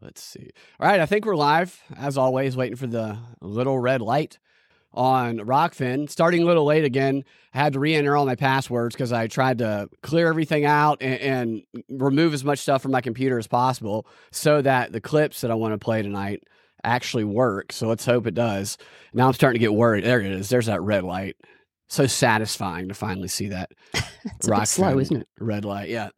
Let's see. All right, I think we're live, as always, waiting for the little red light on Rokfin. Starting a little late again, I had to re-enter all my passwords because I tried to clear everything out and remove as much stuff from my computer as possible so that the clips that I want to play tonight actually work. So let's hope it does. Now I'm starting to get worried. There it is. There's that red light. So satisfying to finally see that. It's a bit slow, isn't it? Red light, yeah.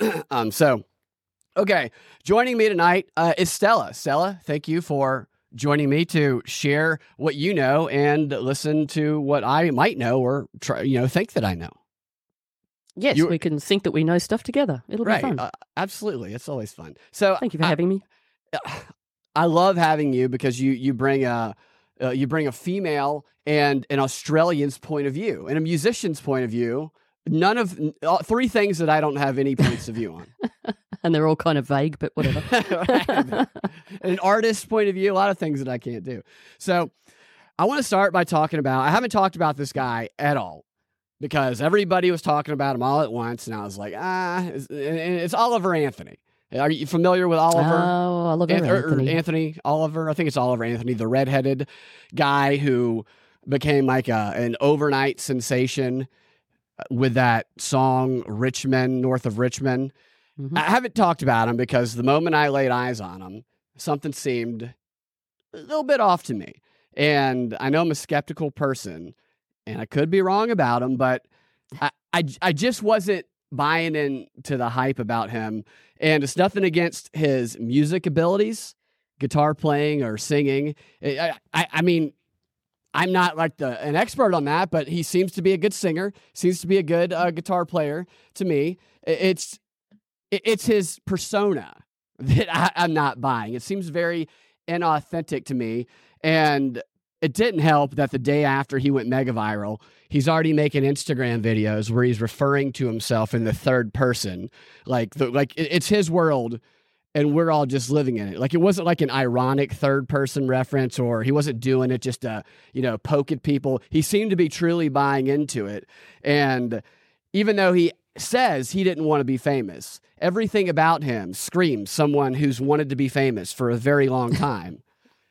Okay, joining me tonight is Stella. Stella, thank you for joining me to share what you know and listen to what I might know or try, think that I know. Yes, we can think that we know stuff together. It'll be fun. Absolutely, it's always fun. So thank you for having me. I love having you because you bring a female and an Australian's point of view and a musician's point of view. None of three things that I don't have any points of view on. And they're all kind of vague, but whatever. An artist's point of view, a lot of things that I can't do. So I want to start by talking about, I haven't talked about this guy at all because everybody was talking about him all at once. And I was like, it's Oliver Anthony. Are you familiar with Oliver? Oh, Oliver Anthony. Anthony Oliver. I think it's Oliver Anthony, the redheaded guy who became like an overnight sensation with that song, Richmond, North of Richmond. Mm-hmm. I haven't talked about him because the moment I laid eyes on him, something seemed a little bit off to me. And I know I'm a skeptical person, and I could be wrong about him, but I just wasn't buying into the hype about him. And it's nothing against his music abilities, guitar playing or singing. I mean, I'm not like an expert on that, but he seems to be a good singer, seems to be a good guitar player to me. It's his persona that I'm not buying. It seems very inauthentic to me. And it didn't help that the day after he went mega viral, he's already making Instagram videos where he's referring to himself in the third person. Like it's his world and we're all just living in it. Like it wasn't like an ironic third person reference or he wasn't doing it just to, poke at people. He seemed to be truly buying into it. And even though he says he didn't want to be famous, everything about him screams someone who's wanted to be famous for a very long time.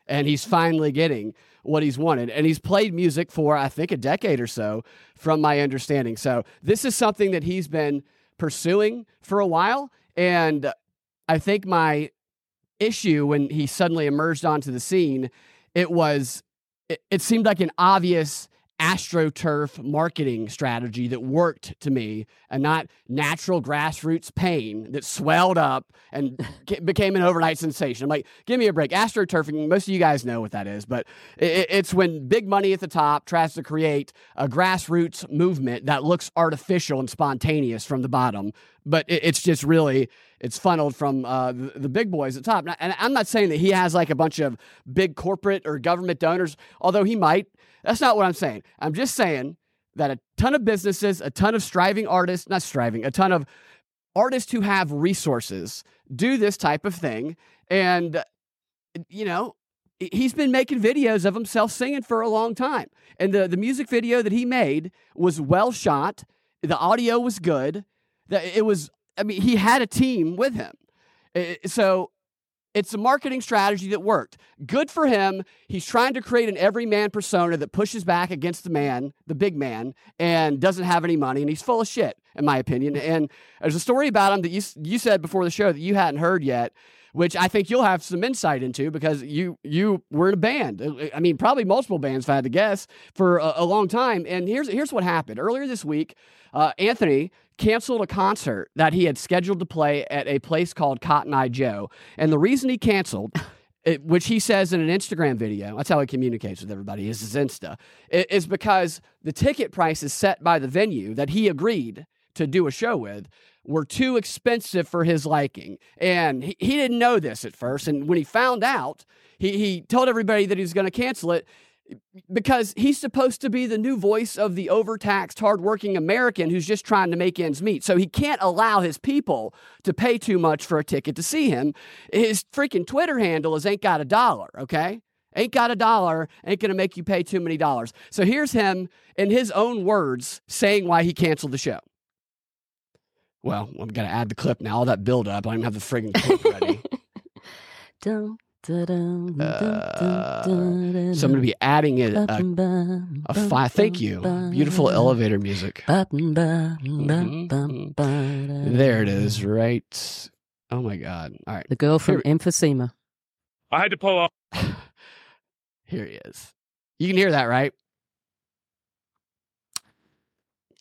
And he's finally getting what he's wanted. And he's played music for, I think, a decade or so, from my understanding. So this is something that he's been pursuing for a while. And I think my issue when he suddenly emerged onto the scene, it seemed like an obvious AstroTurf marketing strategy that worked to me, and not natural grassroots pain that swelled up and became an overnight sensation. I'm like, give me a break. AstroTurfing, most of you guys know what that is, but it's when big money at the top tries to create a grassroots movement that looks artificial and spontaneous from the bottom, but it's just really, it's funneled from the big boys at the top. And I'm not saying that he has like a bunch of big corporate or government donors, although he might. That's not what I'm saying. I'm just saying that a ton of businesses, a ton of artists who have resources do this type of thing. And, he's been making videos of himself singing for a long time. And the music video that he made was well shot. The audio was good. He had a team with him. So it's a marketing strategy that worked. Good for him. He's trying to create an everyman persona that pushes back against the big man, and doesn't have any money. And he's full of shit, in my opinion. And there's a story about him that you said before the show that you hadn't heard yet, which I think you'll have some insight into because you were in a band. I mean, probably multiple bands, if I had to guess, for a long time. And here's what happened. Earlier this week, Anthony canceled a concert that he had scheduled to play at a place called Cotton Eye Joe. And the reason he canceled, which he says in an Instagram video, that's how he communicates with everybody, is his Insta, is because the ticket prices set by the venue that he agreed to do a show with were too expensive for his liking. And he didn't know this at first. And when he found out, he told everybody that he was going to cancel it. because he's supposed to be the new voice of the overtaxed, hardworking American who's just trying to make ends meet. So he can't allow his people to pay too much for a ticket to see him. His freaking Twitter handle is ain't got a dollar, okay? Ain't got a dollar, ain't going to make you pay too many dollars. So here's him in his own words saying why he canceled the show. Well, I'm going to add the clip now, all that buildup. I don't even have the friggin' clip ready. So I'm going to be adding it thank you. Beautiful elevator music. Mm-hmm. There it is, right? Oh, my God. All right. The girl from Emphysema. I had to pull off. Here he is. You can hear that, right?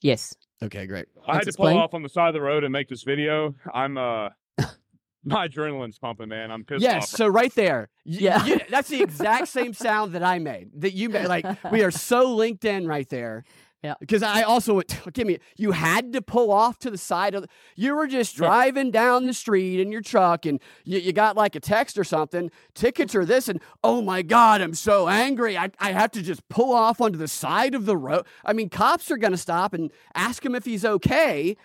Yes. Okay, great. I had to pull off on the side of the road and make this video. My adrenaline's pumping, man. I'm pissed off. Yes, so right there. Yeah. That's the exact same sound that I made. That you made. Like, we are so linked in right there. Yeah. Because I also, you had to pull off to the side of, you were just driving down the street in your truck and you got like a text or something, tickets or this, and oh my God, I'm so angry. I have to just pull off onto the side of the road. I mean, cops are going to stop and ask him if he's okay.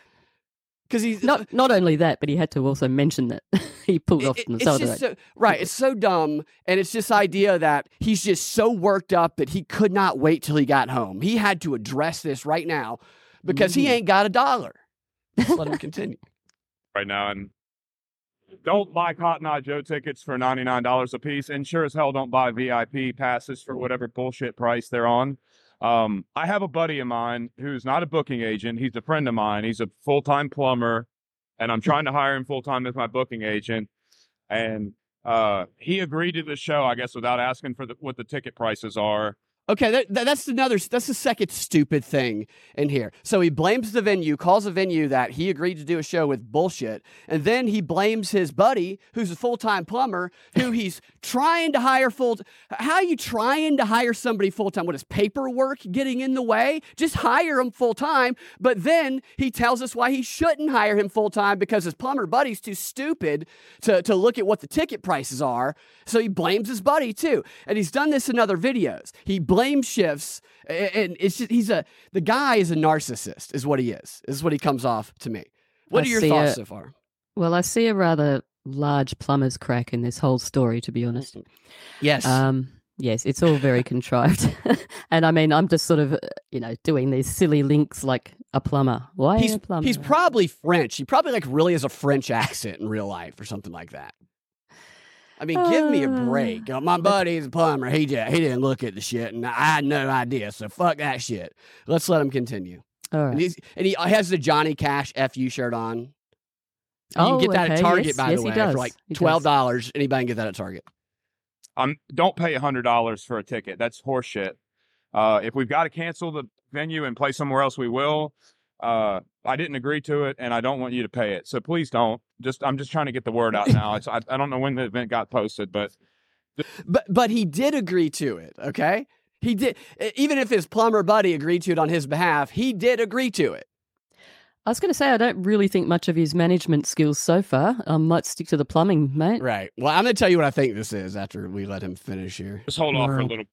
Because he's not only that, but he had to also mention that he pulled off from the side of the road. Right, it's so dumb, and it's this idea that he's just so worked up that he could not wait till he got home. He had to address this right now because he ain't got a dollar. Just let him continue. Right now, and don't buy Cotton Eye Joe tickets for $99 a piece, and sure as hell don't buy VIP passes for whatever bullshit price they're on. I have a buddy of mine who's not a booking agent. He's a friend of mine. He's a full-time plumber, and I'm trying to hire him full-time as my booking agent. And he agreed to the show, I guess, without asking for what the ticket prices are. Okay, that's the second stupid thing in here. So he blames the venue, calls a venue that he agreed to do a show with bullshit, and then he blames his buddy, who's a full-time plumber, who he's trying to hire full-time. How are you trying to hire somebody full-time? What is paperwork getting in the way? Just hire him full-time, but then he tells us why he shouldn't hire him full-time because his plumber buddy's too stupid to look at what the ticket prices are, so he blames his buddy, too. And he's done this in other videos. He blame shifts, and it's just, the guy is a narcissist, is what he is. This is what he comes off to me. What are your thoughts so far? Well, I see a rather large plumber's crack in this whole story, to be honest. Yes. Yes, it's all very contrived. And I mean, I'm just sort of, doing these silly links like a plumber. Why a plumber? He's probably French. He probably really has a French accent in real life or something like that. I mean, give me a break. My buddy's a plumber. He didn't look at the shit, and I had no idea, so fuck that shit. Let's let him continue. All right. And he has the Johnny Cash FU shirt on. You can get that at Target, by the way, for like $12. Anybody can get that at Target. Don't pay $100 for a ticket. That's horseshit. If we've got to cancel the venue and play somewhere else, we will. I didn't agree to it, and I don't want you to pay it. So please don't. I'm just trying to get the word out now. I don't know when the event got posted, but he did agree to it. Okay, he did. Even if his plumber buddy agreed to it on his behalf, he did agree to it. I was going to say I don't really think much of his management skills so far. I might stick to the plumbing, mate. Right. Well, I'm going to tell you what I think this is after we let him finish here. Just hold off for a little.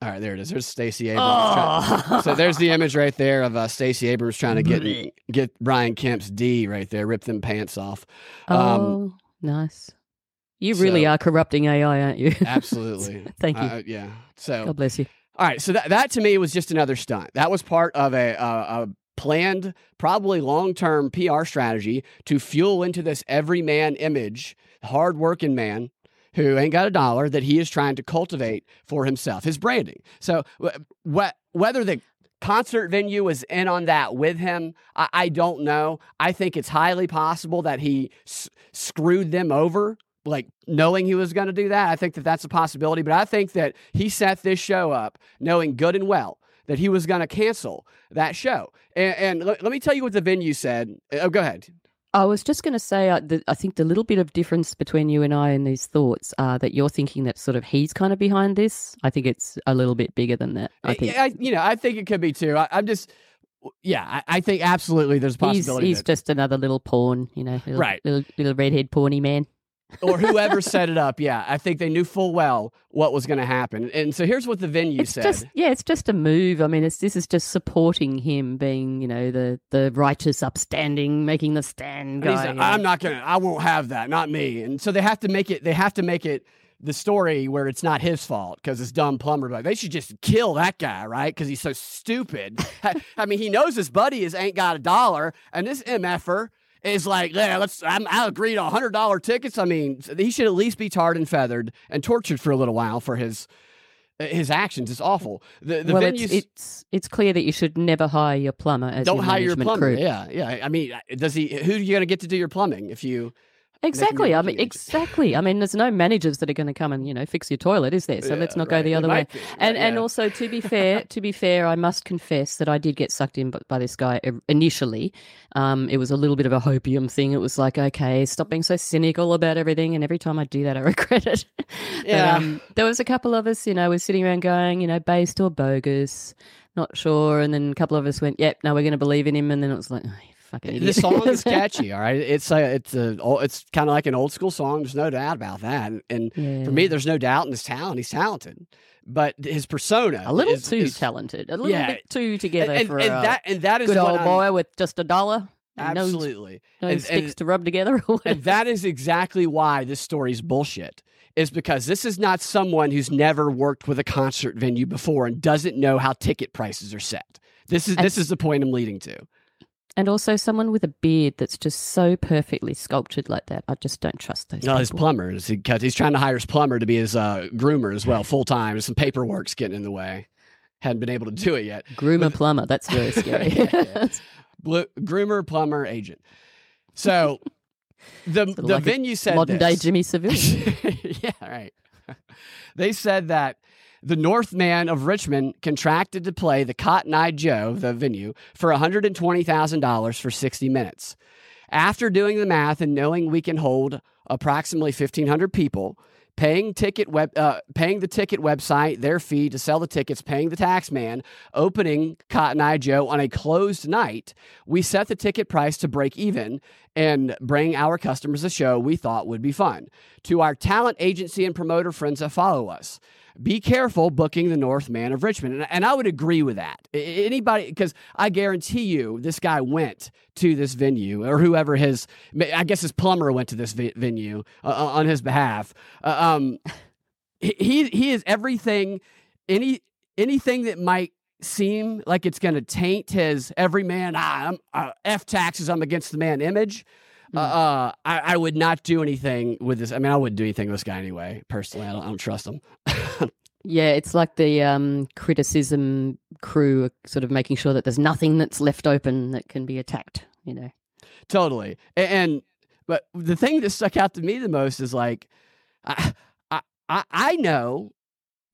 All right, there it is. There's Stacey Abrams. So there's the image right there of Stacey Abrams trying to get Brian Kemp's D right there, rip them pants off. Nice. You really are corrupting AI, aren't you? Absolutely. Thank you. Yeah. So God bless you. All right, so that to me was just another stunt. That was part of a planned, probably long-term PR strategy to fuel into this everyman image, hard-working man who ain't got a dollar, that he is trying to cultivate for himself, his branding. So whether the concert venue was in on that with him, I don't know. I think it's highly possible that he screwed them over, knowing he was going to do that. I think that's a possibility, but I think that he set this show up knowing good and well that he was going to cancel that show. And let me tell you what the venue said. Oh, go ahead. I was just going to say, I think the little bit of difference between you and I in these thoughts are that you're thinking that sort of he's kind of behind this. I think it's a little bit bigger than that. I think, I think it could be too. I think absolutely there's a possibility. He's just another little pawn, little redhead pawny man. or whoever set it up. Yeah, I think they knew full well what was going to happen. And so here's what the venue said. It's just a move. I mean, this is just supporting him being, you know, the righteous, upstanding, making the stand guy. Like, I won't have that, not me. And so they have to make it the story where it's not his fault because it's dumb plumber, but they should just kill that guy, right? Because he's so stupid. I mean, he knows his buddy ain't got a dollar, and this MFer is like, yeah, I agree to $100 tickets. I mean, he should at least be tarred and feathered and tortured for a little while for his actions. It's awful. It's clear that you should never hire your plumber as don't hire your plumber. Crew. Yeah. I mean, who are you going to get to do your plumbing if you? Exactly. Exactly. I mean, there's no managers that are going to come and, you know, fix your toilet, is there? So let's not go the other way. And also, to be fair, I must confess that I did get sucked in by this guy initially. It was a little bit of a hopium thing. It was like, okay, stop being so cynical about everything. And every time I do that, I regret it. Yeah. But, there was a couple of us, you know, we're sitting around going, you know, based or bogus, not sure. And then a couple of us went, yep, no, we're going to believe in him. And then it was like, oh, the song is catchy, all right? It's kind of like an old school song. There's no doubt about that. And for me, there's no doubt in his talent. He's talented, but his persona a little bit too together for a good old boy with just a dollar. Absolutely, no sticks to rub together. And that is exactly why this story's bullshit. Is because this is not someone who's never worked with a concert venue before and doesn't know how ticket prices are set. This is the point I'm leading to. And also someone with a beard that's just so perfectly sculptured like that. I just don't trust those people. No, his plumber. He's trying to hire his plumber to be his groomer as well, full-time. There's some paperwork's getting in the way. Hadn't been able to do it yet. Groomer, plumber. That's really scary. Yeah. Groomer, plumber, agent. So the venue said modern-day Jimmy Savile. Yeah, right. They said that the Northman of Richmond contracted to play the Cotton Eye Joe, the venue, for $120,000 for 60 minutes. After doing the math and knowing we can hold approximately 1,500 people, paying the ticket website their fee to sell the tickets, paying the tax man, opening Cotton Eye Joe on a closed night, we set the ticket price to break even and bring our customers a show we thought would be fun. To our talent agency and promoter friends that follow us, be careful booking the Northman of Richmond. And I would agree with that. Anybody, because I guarantee you this guy went to this venue, or whoever his plumber went to this venue on his behalf. He is everything, anything that might seem like it's going to taint his every man, I'm F taxes, I'm against the man image. I would not do anything with this. I mean, I wouldn't do anything with this guy anyway. Personally, I don't trust him. Yeah, it's like the criticism crew are sort of making sure that there's nothing that's left open that can be attacked. You know, totally. But the thing that stuck out to me the most is like, I know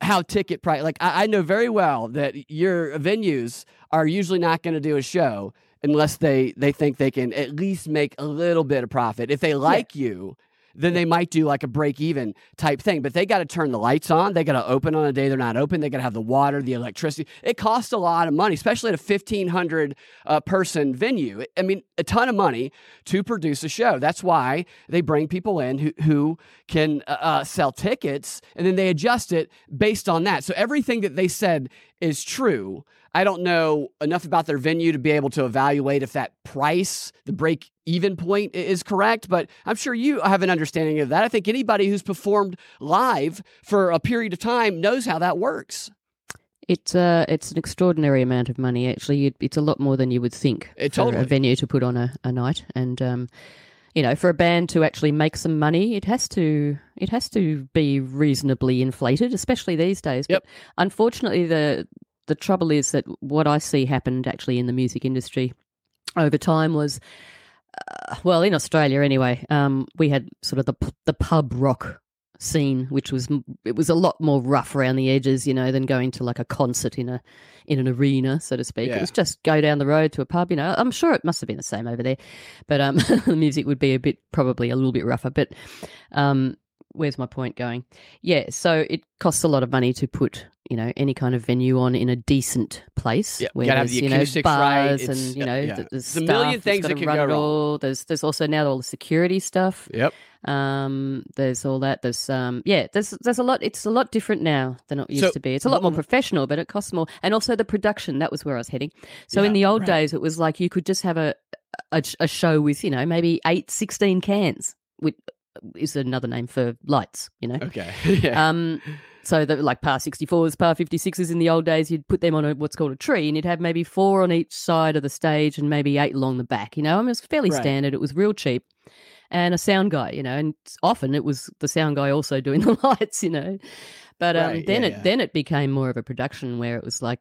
how ticket price. Like I know very well that your venues are usually not going to do a show unless they think they can at least make a little bit of profit. If they like you, then they might do like a break-even type thing. But they got to turn the lights on. They got to open on a day they're not open. They got to have the water, the electricity. It costs a lot of money, especially at a 1,500-person venue. I mean, a ton of money to produce a show. That's why they bring people in who can sell tickets, and then they adjust it based on that. So everything that they said is true. I don't know enough about their venue to be able to evaluate if that price, the break-even point, is correct, but I'm sure you have an understanding of that. I think anybody who's performed live for a period of time knows how that works. It's an extraordinary amount of money, actually. It's a lot more than you would think for a venue to put on a night. And, you know, for a band to actually make some money, it has to be reasonably inflated, especially these days. Yep. But unfortunately, the trouble is that what I see happened actually in the music industry over time was, well, in Australia anyway, we had sort of the pub rock scene, which was a lot more rough around the edges, you know, than going to like a concert in an arena, so to speak. Yeah. It was just go down the road to a pub, you know. I'm sure it must have been the same over there, but the music would be probably a little bit rougher. But where's my point going? Yeah, so it costs a lot of money to put, you know, any kind of venue on in a decent place. Yeah, where there's, you know, bars and, you know, the staff that's got to run it all. There's also now all the security stuff. Yep. There's all that. There's there's a lot. It's a lot different now than it used to be. It's a lot more professional, but it costs more. And also the production. That was where I was heading. So in the old days, it was like you could just have a show with, you know, maybe 16 cans, which is another name for lights. You know. Okay. Yeah. So that like par 64s, par 56s in the old days, you'd put them on what's called a tree, and you'd have maybe 4 on each side of the stage and maybe 8 along the back. You know, I mean, it was fairly standard. It was real cheap. And a sound guy, you know, and often it was the sound guy also doing the lights, you know. But then it became more of a production where it was like,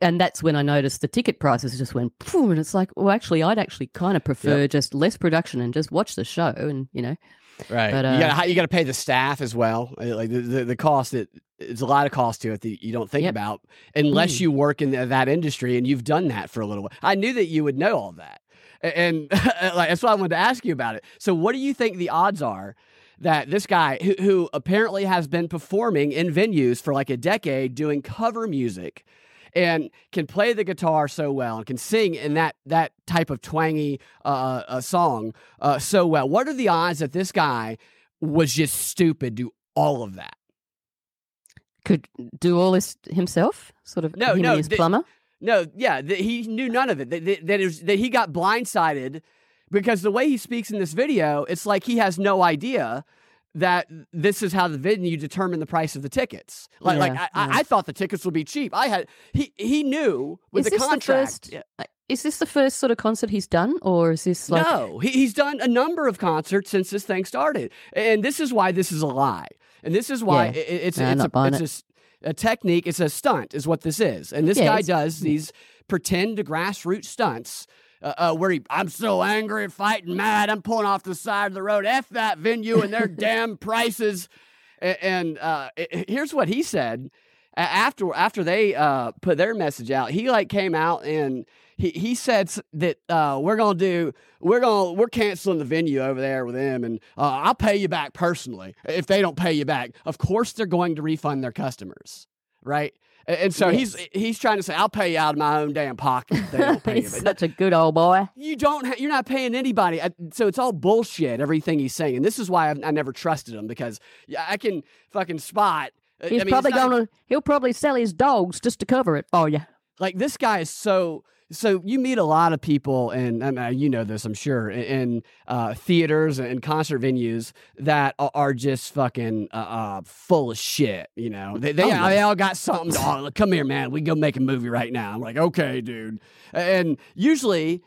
and that's when I noticed the ticket prices just went poof, and it's like, well, actually, I'd actually kind of prefer just less production and just watch the show and, you know. Right. But, you got to pay the staff as well. Like the cost, it's a lot of cost to it that you don't think about unless you work in that industry, and you've done that for a little while. I knew that you would know all that. And like, that's why I wanted to ask you about it. So what do you think the odds are that this guy who apparently has been performing in venues for like a decade doing cover music and can play the guitar so well and can sing in that type of twangy song so well, what are the odds that this guy was just stupid, do all of that? Could do all this himself? Sort of his plumber? No, yeah, he knew none of it. That he got blindsided, because the way he speaks in this video, it's like he has no idea that this is how the venue determine the price of the tickets. I thought the tickets would be cheap. He knew with the contract. Is this the first sort of concert he's done, or is this like? No, he's done a number of concerts since this thing started, and this is why this is a lie, and this is why it's a technique. It's a stunt is what this is. And this guy does these pretend to grassroots stunts where I'm so angry, fighting mad, I'm pulling off the side of the road, F that venue and their damn prices. And here's what he said after they put their message out. He like came out and he said that we're canceling the venue over there with them, and I'll pay you back personally if they don't pay you back. Of course, they're going to refund their customers, right? And so he's trying to say, I'll pay you out of my own damn pocket if they don't pay you back. Such a good old boy. You're not paying anybody, so it's all bullshit. Everything he's saying, and this is why I never trusted him, because I can fucking spot. He'll probably sell his dogs just to cover it for you. Like this guy is so. So you meet a lot of people, and you know this, I'm sure, in theaters and concert venues that are just fucking full of shit, you know. They all got something to all, come here, man, we go make a movie right now. I'm like, okay, dude. And usually,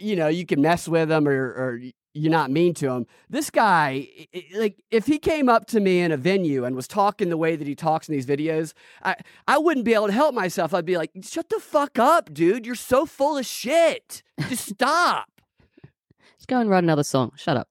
you know, you can mess with them or you're not mean to him. This guy, like, if he came up to me in a venue and was talking the way that he talks in these videos, I wouldn't be able to help myself. I'd be like, shut the fuck up, dude. You're so full of shit. Just stop. Just go and write another song. Shut up.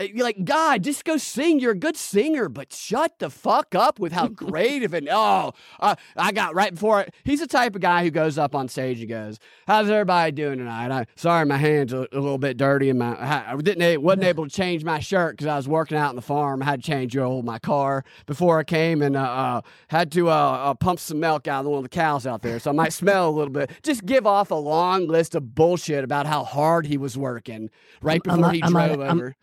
You're like, God, just go sing. You're a good singer, but shut the fuck up with how great of an... I got right before it. He's the type of guy who goes up on stage and goes, how's everybody doing tonight? Sorry, my hand's a little bit dirty. And I wasn't able to change my shirt because I was working out on the farm. I had to change my car before I came, and had to pump some milk out of one of the cows out there, so I might smell a little bit. Just give off a long list of bullshit about how hard he was working right before he drove over.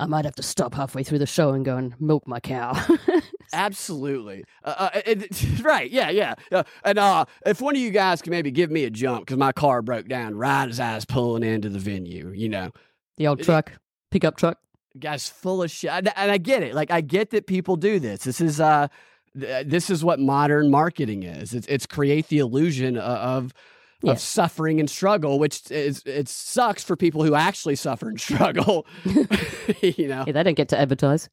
I might have to stop halfway through the show and go and milk my cow. Absolutely. Right. Yeah. And if one of you guys can maybe give me a jump because my car broke down right as I was pulling into the venue, you know. The old pickup truck. Guy's full of shit. And I get it. Like, I get that people do this. This is what modern marketing is. It's create the illusion of suffering and struggle, which it sucks for people who actually suffer and struggle. You know, they don't get to advertise.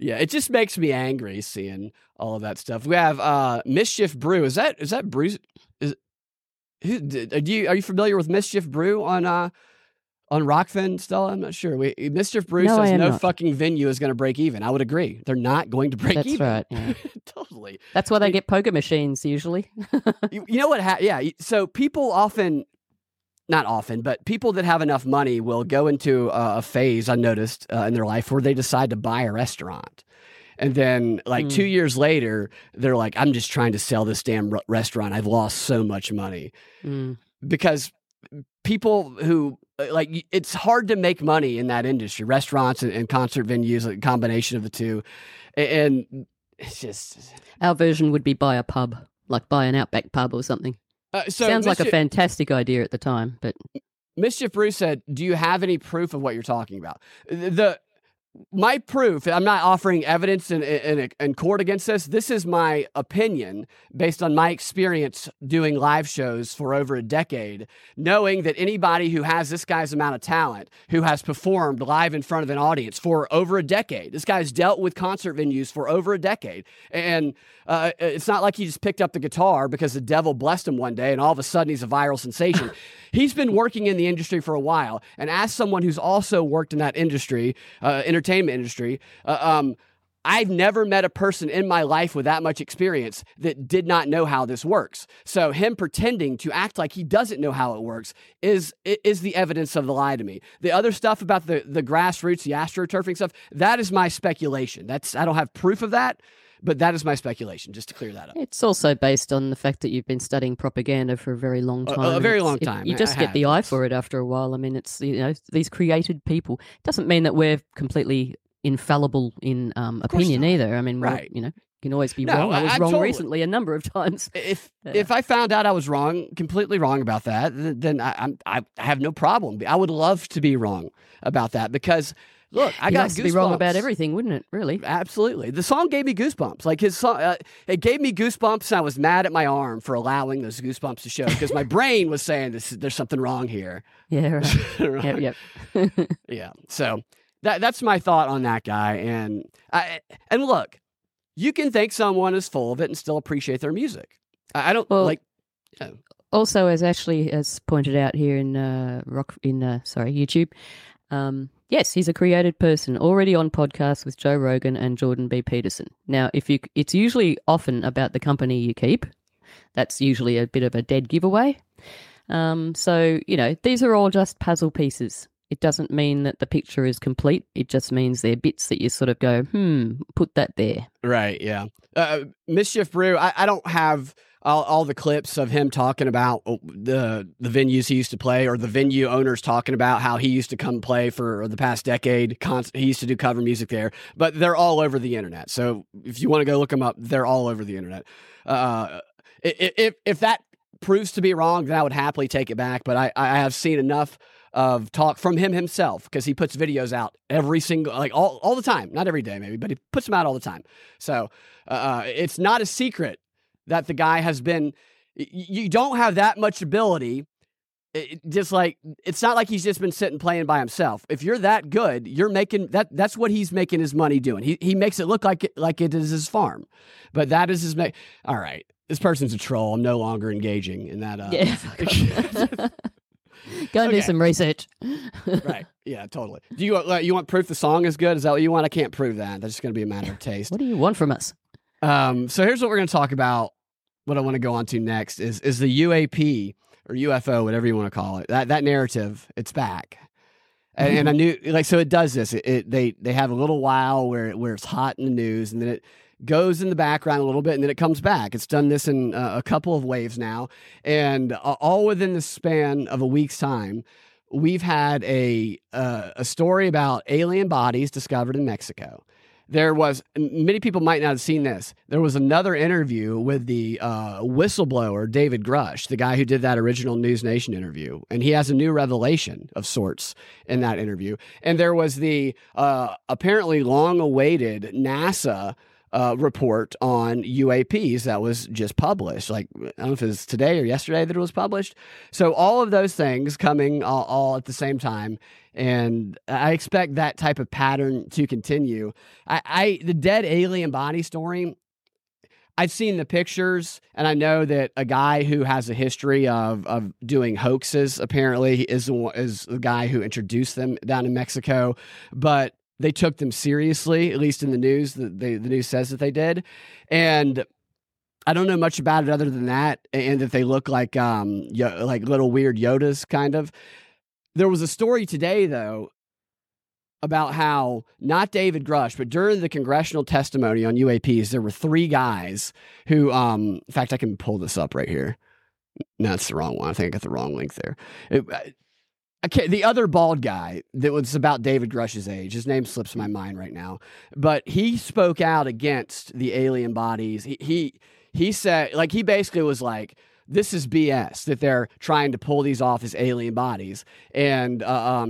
Yeah, it just makes me angry seeing all of that stuff. We have Mischief Brew. Is that Bruce? Are you familiar with Mischief Brew on Rokfin, Stella? I'm not sure. Mischief Brew says no fucking venue is going to break even. I would agree. They're not going to break even. That's right. Yeah. Totally. That's why they get poker machines usually. You know what? So people often, not often, but people that have enough money will go into a phase, I noticed, in their life where they decide to buy a restaurant. And then, 2 years later, they're like, I'm just trying to sell this damn restaurant. I've lost so much money. Because people who, like, it's hard to make money in that industry, restaurants and concert venues, like a combination of the two. And it's just... Our version would be buy a pub, like buy an Outback pub or something. Sounds like a fantastic idea at the time, but... Mischief Bruce said, do you have any proof of what you're talking about? My proof, I'm not offering evidence in court against this. This is my opinion based on my experience doing live shows for over a decade, knowing that anybody who has this guy's amount of talent, who has performed live in front of an audience for over a decade, this guy's dealt with concert venues for over a decade. And it's not like he just picked up the guitar because the devil blessed him one day and all of a sudden he's a viral sensation. He's been working in the industry for a while. And as someone who's also worked in that industry, entertainment industry, I've never met a person in my life with that much experience that did not know how this works. So him pretending to act like he doesn't know how it works is the evidence of the lie to me. The other stuff about the grassroots, the astroturfing stuff, that is my speculation. I don't have proof of that, but that is my speculation, just to clear that up. It's also based on the fact that you've been studying propaganda for a very long time. A very long time. You just get the eye for it after a while. I mean, it's, you know, these created people. It doesn't mean that we're completely infallible in opinion either. I mean, right. You know, you can always be wrong. I was wrong recently a number of times. If I found out I was wrong, completely wrong about that, then I have no problem. I would love to be wrong about that because... Look, I got goosebumps. Be wrong about everything, wouldn't it? Really? Absolutely. The song gave me goosebumps. Like his song, it gave me goosebumps, and I was mad at my arm for allowing those goosebumps to show because my brain was saying, "There's something wrong here." Yeah. Right. Right? Yep. Yeah. So that's my thought on that guy, and look, you can think someone is full of it and still appreciate their music. I don't like. You know. Also, as Ashley has pointed out here in YouTube. Yes, he's a created person already on podcasts with Joe Rogan and Jordan B. Peterson. Now, it's usually often about the company you keep. That's usually a bit of a dead giveaway. So, you know, these are all just puzzle pieces. It doesn't mean that the picture is complete. It just means they're bits that you sort of go, put that there. Right, yeah. Mischief Brew, I don't have... all the clips of him talking about the venues he used to play or the venue owners talking about how he used to come play for the past decade. He used to do cover music there, but they're all over the internet. So if you want to go look them up, they're all over the internet. If that proves to be wrong, then I would happily take it back. But I have seen enough of talk from him himself because he puts videos out every single, like all the time, not every day maybe, but he puts them out all the time. So it's not a secret that the guy has been, you don't have that much ability. Just like, it's not like he's just been sitting playing by himself. If you're that good, you're making that. That's what he's making his money doing. He makes it look like it is his farm, but that is his. All right, this person's a troll. I'm no longer engaging in that. Go and do some research. Right. Yeah, totally. Do you you want proof the song is good? Is that what you want? I can't prove that. That's just going to be a matter of taste. What do you want from us? So here's what we're going to talk about. What I want to go on to next is the UAP or UFO, whatever you want to call it. That narrative, it's back. And I knew, like, so it does this. They have a little while where it's hot in the news, and then it goes in the background a little bit, and then it comes back. It's done this in a couple of waves now. And all within the span of a week's time, we've had a story about alien bodies discovered in Mexico. There was, many people might not have seen this, there was another interview with the whistleblower, David Grusch, the guy who did that original NewsNation interview. And he has a new revelation of sorts in that interview. And there was the apparently long-awaited NASA report on UAPs that was just published. Like, I don't know if it was today or yesterday that it was published. So all of those things coming all at the same time. And I expect that type of pattern to continue. The dead alien body story, I've seen the pictures, and I know that a guy who has a history of doing hoaxes apparently is the guy who introduced them down in Mexico. But they took them seriously, at least in the news. The news says that they did. And I don't know much about it other than that, and that they look like little weird Yodas, kind of. There was a story today, though, about how, not David Grusch, but during the congressional testimony on UAPs, there were three guys who, in fact, I can pull this up right here. No, that's the wrong one. I think I got the wrong link there. The other bald guy that was about David Grusch's age, his name slips my mind right now, but he spoke out against the alien bodies. He said, like, he basically was like, this is BS that they're trying to pull these off as alien bodies. And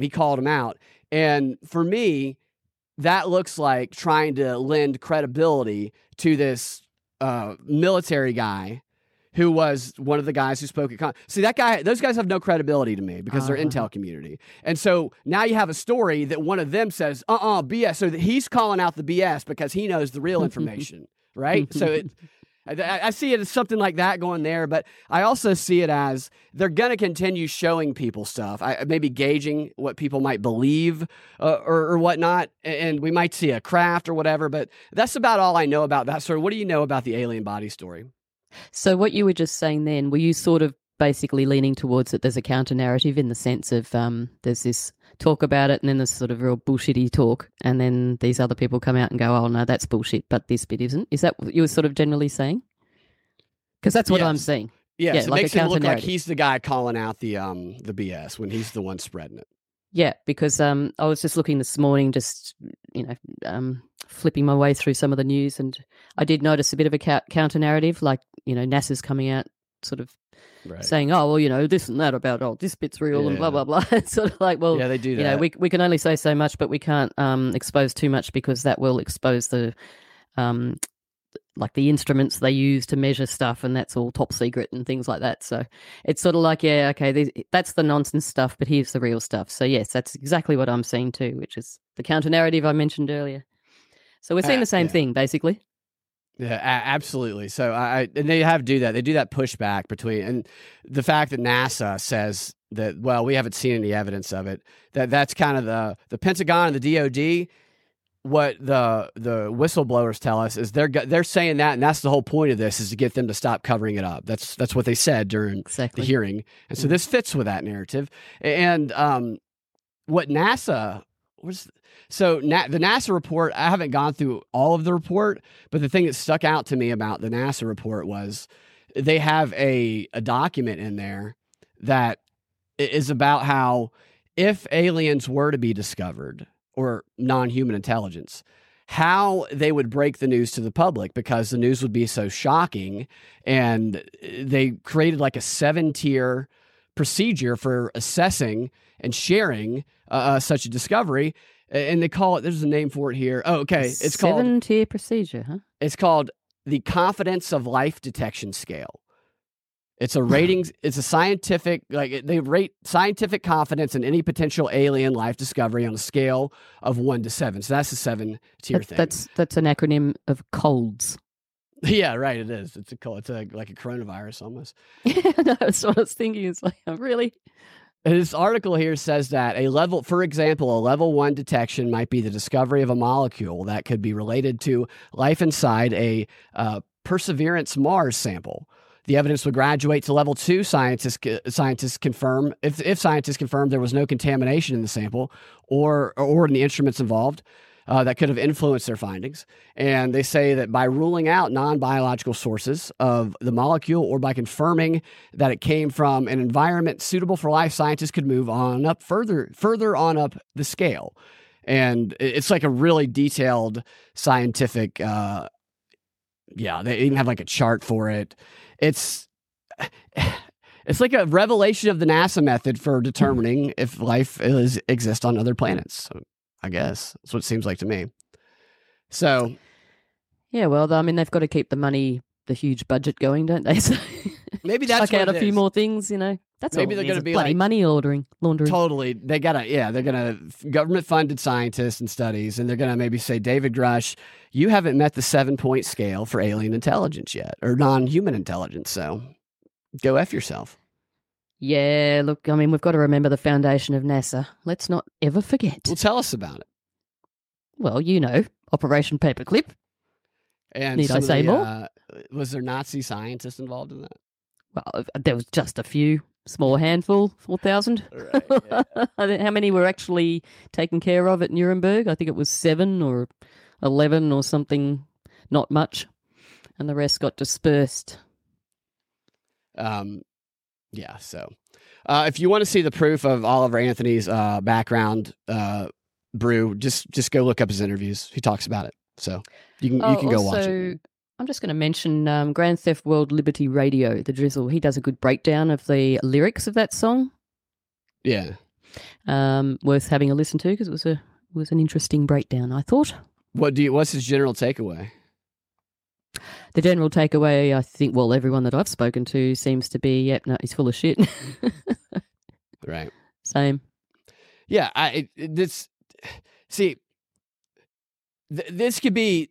he called them out. And for me, that looks like trying to lend credibility to this military guy who was one of the guys who spoke at See, that guy, those guys have no credibility to me because they're intel community. And so now you have a story that one of them says, BS. So that he's calling out the BS because he knows the real information, right? So I see it as something like that going there, but I also see it as they're going to continue showing people stuff, maybe gauging what people might believe or whatnot, and we might see a craft or whatever, but that's about all I know about that story. What do you know about the alien body story? So what you were just saying then, were you sort of basically leaning towards that there's a counter-narrative in the sense of there's this talk about it and then this sort of real bullshitty talk and then these other people come out and go, oh, no, that's bullshit, but this bit isn't. Is that what you were sort of generally saying? Because that's what I'm seeing. Yeah, so like it makes him look like he's the guy calling out the BS when he's the one spreading it. Yeah, because I was just looking this morning, just, flipping my way through some of the news, and I did notice a bit of a counter-narrative, like, NASA's coming out sort of saying, this and that about, this bit's real and blah, blah, blah. It's sort of like, well, yeah, they do that. We can only say so much, but we can't expose too much because that will expose the the instruments they use to measure stuff, and that's all top secret and things like that. So it's sort of like, that's the nonsense stuff, but here's the real stuff. So yes, that's exactly what I'm seeing too, which is the counter-narrative I mentioned earlier. So we're seeing the same thing, basically. Yeah, absolutely. So and they have to do that. They do that pushback between, and the fact that NASA says that, well, we haven't seen any evidence of it. That's kind of the Pentagon and the DOD. What the whistleblowers tell us is they're saying that, and that's the whole point of this, is to get them to stop covering it up. That's what they said during the hearing, and so this fits with that narrative. And what NASA. The NASA report, I haven't gone through all of the report, but the thing that stuck out to me about the NASA report was they have a document in there that is about how if aliens were to be discovered or non-human intelligence, how they would break the news to the public because the news would be so shocking. And they created like a 7-tier procedure for assessing and sharing such a discovery, and they call it, there's a name for it here. Oh, okay. It's called 7-tier procedure, huh? It's called the Confidence of Life Detection Scale. It's a ratings. It's a scientific, they rate scientific confidence in any potential alien life discovery on a scale of 1 to 7. So that's a 7-tier thing. That's an acronym of colds. Yeah, right. It is. It's like a coronavirus almost. Yeah, no, that's what I was thinking. It's like, really. This article here says that for example, a level 1 detection might be the discovery of a molecule that could be related to life inside a Perseverance Mars sample. The evidence would graduate to level 2. Scientists confirm if scientists confirm there was no contamination in the sample or in the instruments involved. That could have influenced their findings. And they say that by ruling out non-biological sources of the molecule or by confirming that it came from an environment suitable for life, scientists could move on up further on up the scale. And it's like a really detailed scientific, they even have like a chart for it. It's like a revelation of the NASA method for determining if life exists on other planets. So, I guess that's what it seems like to me. So, yeah, well, I mean, they've got to keep the huge budget going, don't they? So maybe that's what out it a few is. More things, That's maybe all they're going to be bloody like money laundering. Totally, they gotta. Yeah, they're gonna government funded scientists and studies, and they're gonna maybe say, David Grusch, you haven't met the 7-point scale for alien intelligence yet, or non-human intelligence. So, go F yourself. Yeah, look, I mean, we've got to remember the foundation of NASA. Let's not ever forget. Well, tell us about it. Well, Operation Paperclip. And need I say more? Was there Nazi scientists involved in that? Well, there was just a few, small handful, 4,000. Right, yeah. How many were actually taken care of at Nuremberg? I think it was 7 or 11 or something, not much. And the rest got dispersed. Yeah, so if you want to see the proof of Oliver Anthony's background brew, just go look up his interviews. He talks about it. So you can go watch it. I'm just going to mention Grand Theft World Liberty Radio, The Drizzle. He does a good breakdown of the lyrics of that song. Yeah. Worth having a listen to because it was an interesting breakdown, I thought. What's his general takeaway? The general takeaway, I think, well, everyone that I've spoken to seems to be, yep, no, he's full of shit. Right. Same. Yeah. This could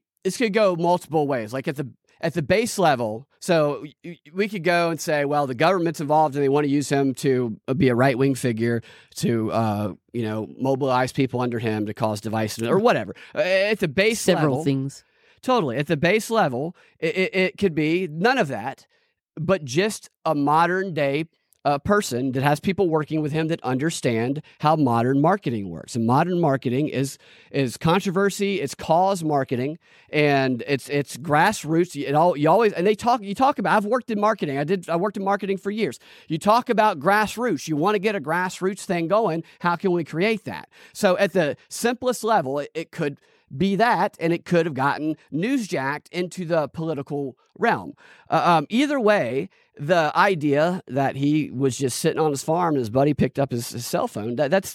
go multiple ways. Like at the base level, so we could go and say, well, the government's involved and they want to use him to be a right-wing figure to, mobilize people under him to cause divisiveness or whatever. At the base level, several things. Totally. At the base level, it could be none of that, but just a modern-day person that has people working with him that understand how modern marketing works. And modern marketing is controversy, it's cause marketing, and it's grassroots. You talk about I've worked in marketing. I worked in marketing for years. You talk about grassroots. You want to get a grassroots thing going. How can we create that? So at the simplest level, it could be that, and it could have gotten newsjacked into the political realm. Either way, the idea that he was just sitting on his farm and his buddy picked up his cell phone, I've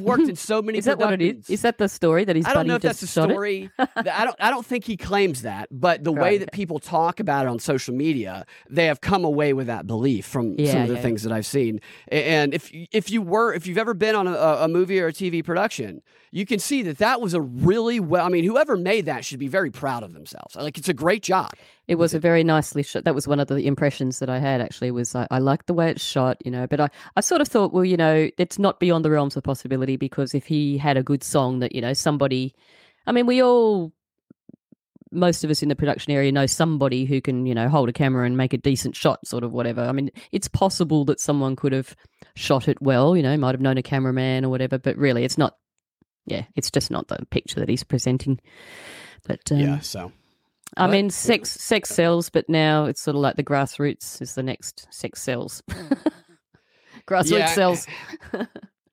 worked in so many. Is that what it is? Is that the story that his buddy just shot? I don't know if that's the story. I don't think he claims that, but the way that people talk about it on social media, they have come away with that belief from some of the things that I've seen. And if you've ever been on a movie or a TV production, you can see that was a really whoever made that should be very proud of themselves. Like, it's a great job. It was a very nicely shot. That was one of the impressions that I had, actually, was I liked the way it's shot, but I sort of thought, well, it's not beyond the realms of possibility, because if he had a good song that, somebody, most of us in the production area know somebody who can, hold a camera and make a decent shot, sort of whatever. I mean, it's possible that someone could have shot it well, might have known a cameraman or whatever, but really it's not, it's just not the picture that he's presenting. But sex sells, but now it's sort of like the grassroots is the next sex sells. Grassroots sells.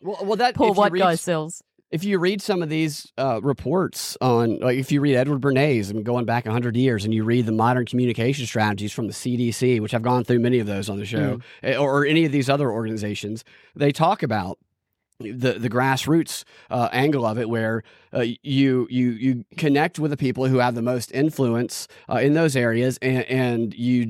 well, that poor white guy sells. If you read some of these reports on, like, if you read Edward Bernays and going back 100 years and you read the modern communication strategies from the CDC, which I've gone through many of those on the show, or any of these other organizations, they talk about the grassroots angle of it, where you connect with the people who have the most influence in those areas, and you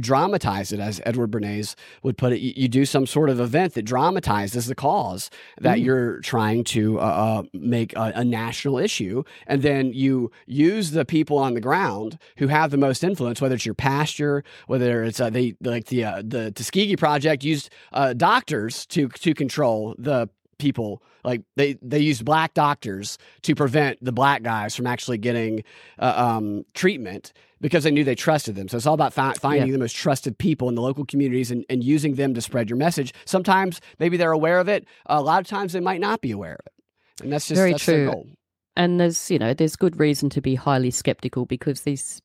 dramatize it, as Edward Bernays would put it. You do some sort of event that dramatizes the cause that you're trying to make a national issue, and then you use the people on the ground who have the most influence, whether it's your pastor, whether it's the Tuskegee Project used doctors to control the people. Like, they used black doctors to prevent the black guys from actually getting treatment, because they knew they trusted them. So it's all about finding the most trusted people in the local communities and using them to spread your message. Sometimes maybe they're aware of it. A lot of times they might not be aware of it. And that's just very true. Their goal. And there's good reason to be highly skeptical, because these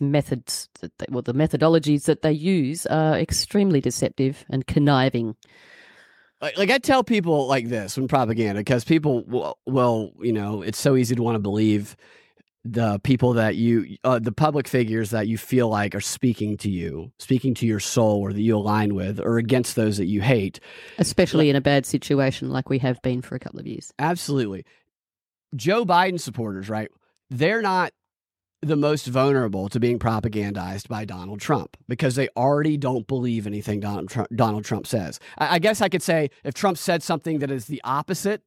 methods, the methodologies that they use are extremely deceptive and conniving. Like, I tell people like this when propaganda, because people it's so easy to want to believe the people that the public figures that you feel like are speaking to your soul, or that you align with, or against those that you hate. Especially in a bad situation like we have been for a couple of years. Absolutely. Joe Biden supporters, right? They're not the most vulnerable to being propagandized by Donald Trump, because they already don't believe anything Donald Trump says. I guess I could say, if Trump said something that is the opposite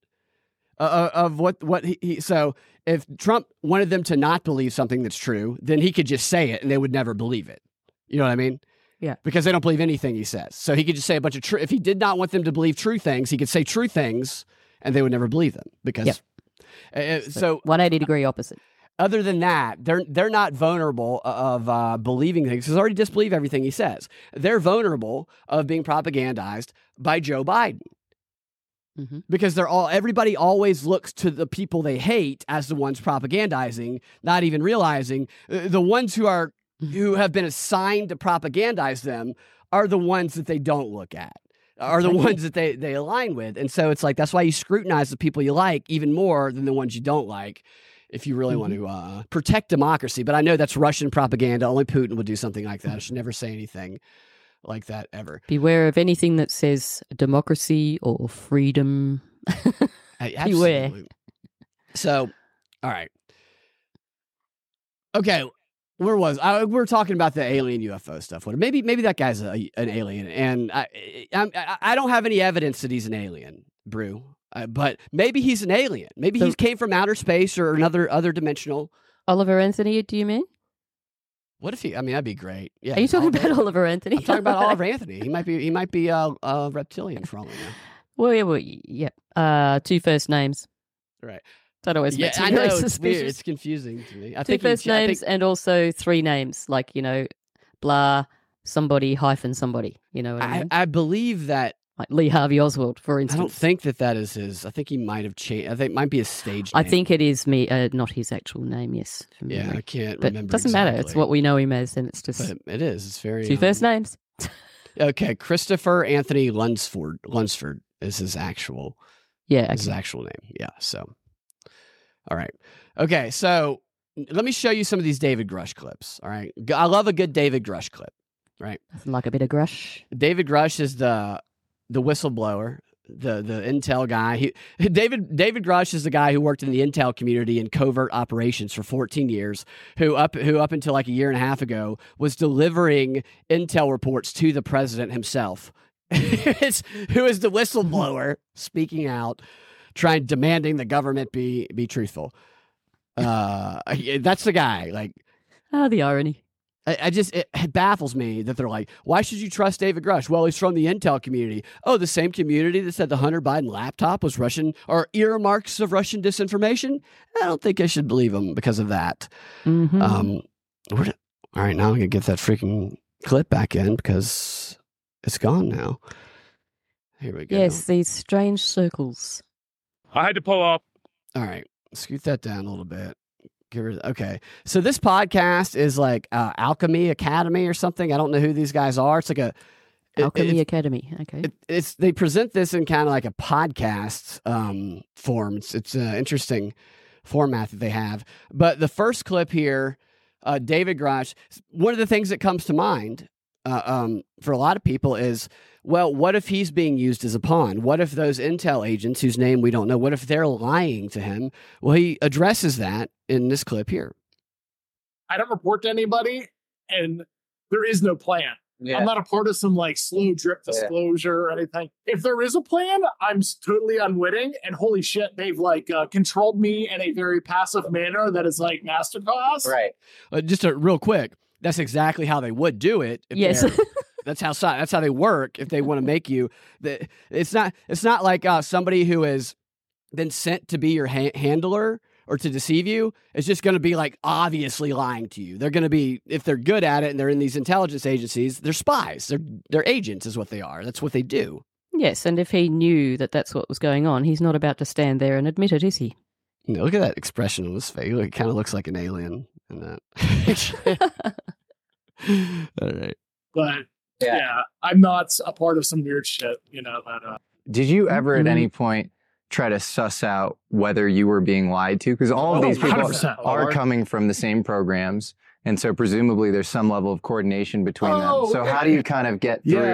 of what he so if Trump wanted them to not believe something that's true, then he could just say it and they would never believe it. You know what I mean? Yeah. Because they don't believe anything he says. So he could just say a bunch of if he did not want them to believe true things, he could say true things and they would never believe them, because so 180 degree opposite. Other than that, they're not vulnerable of believing things, because they already disbelieve everything he says. They're vulnerable of being propagandized by Joe Biden, because everybody always looks to the people they hate as the ones propagandizing, not even realizing the ones who are who have been assigned to propagandize them are the ones that they don't look at, are the ones that they align with. And so it's like, that's why you scrutinize the people you like even more than the ones you don't like if you really want to protect democracy. But I know that's Russian propaganda. Only Putin would do something like that. I should never say anything like that ever. Beware of anything that says democracy or freedom. Beware. So, all right. Okay. Where was I? We were talking about the alien UFO stuff. Maybe that guy's an alien, and I don't have any evidence that he's an alien, Brew. But maybe he's an alien. Maybe he came from outer space or another dimensional. Oliver Anthony, do you mean? What if he? I mean, that'd be great. Yeah. Are you talking about Oliver Anthony? I'm talking about Oliver Anthony. He might be a reptilian for all we know. Well, yeah. Two first names. Right. That always makes me really suspicious. It's weird. It's confusing to me. Two first names, and also three names, like, you know, blah, somebody, hyphen somebody. You know what I mean? I believe that. Like Lee Harvey Oswald, for instance. I don't think that is his. I think he might have changed. I think it might be his stage name. I think it is not his actual name, yes. Yeah, I can't remember. It doesn't matter. It's what we know him as, and it's just. But it is. It's very. Two first names. Okay, Christopher Anthony Lunsford. Lunsford is his actual. Yeah. Okay. His actual name. Yeah, so. All right. Okay, so let me show you some of these David Grusch clips, all right? I love a good David Grusch clip, right? Nothing like a bit of Grusch. David Grusch is the whistleblower, the intel guy. David Grusch is the guy who worked in the intel community in covert operations for 14 years, who up until like a year and a half ago was delivering intel reports to the president himself, who is the whistleblower speaking out. Demanding the government be truthful. That's the guy. Like, the irony. It baffles me that they're like, why should you trust David Grusch? Well, he's from the intel community. Oh, the same community that said the Hunter Biden laptop was Russian or earmarks of Russian disinformation. I don't think I should believe him because of that. Mm-hmm. All right, now I'm gonna get that freaking clip back in because it's gone now. Here we go. Yes, these strange circles. I had to pull up. All right. Scoot that down a little bit. Okay. So this podcast is like Alchemy Academy or something. I don't know who these guys are. It's like Alchemy Academy. Okay. They present this in kind of like a podcast form. It's an interesting format that they have. But the first clip here, David Grusch, one of the things that comes to mind for a lot of people is, well, what if he's being used as a pawn? What if those intel agents, whose name we don't know, what if they're lying to him? Well, he addresses that in this clip here. I don't report to anybody, and there is no plan. Yeah. I'm not a part of some like slow drip disclosure or anything. If there is a plan, I'm totally unwitting, and holy shit, they've like controlled me in a very passive manner that is like masterclass. Right. Real quick, that's exactly how they would do it. That's how they work. If they want to make you, it's not like somebody who has been sent to be your handler or to deceive you. It's just going to be like obviously lying to you. They're going to be, if they're good at it and they're in these intelligence agencies, they're spies. They're agents is what they are. That's what they do. Yes, and if he knew that that's what was going on, he's not about to stand there and admit it, is he? You know, look at that expression on his face. It kind of looks like an alien in that. All right, but. Yeah, I'm not a part of some weird shit, you know. Did you ever at any point try to suss out whether you were being lied to? Because all of these people are coming from the same programs, and so presumably there's some level of coordination between them. So how do you kind of get through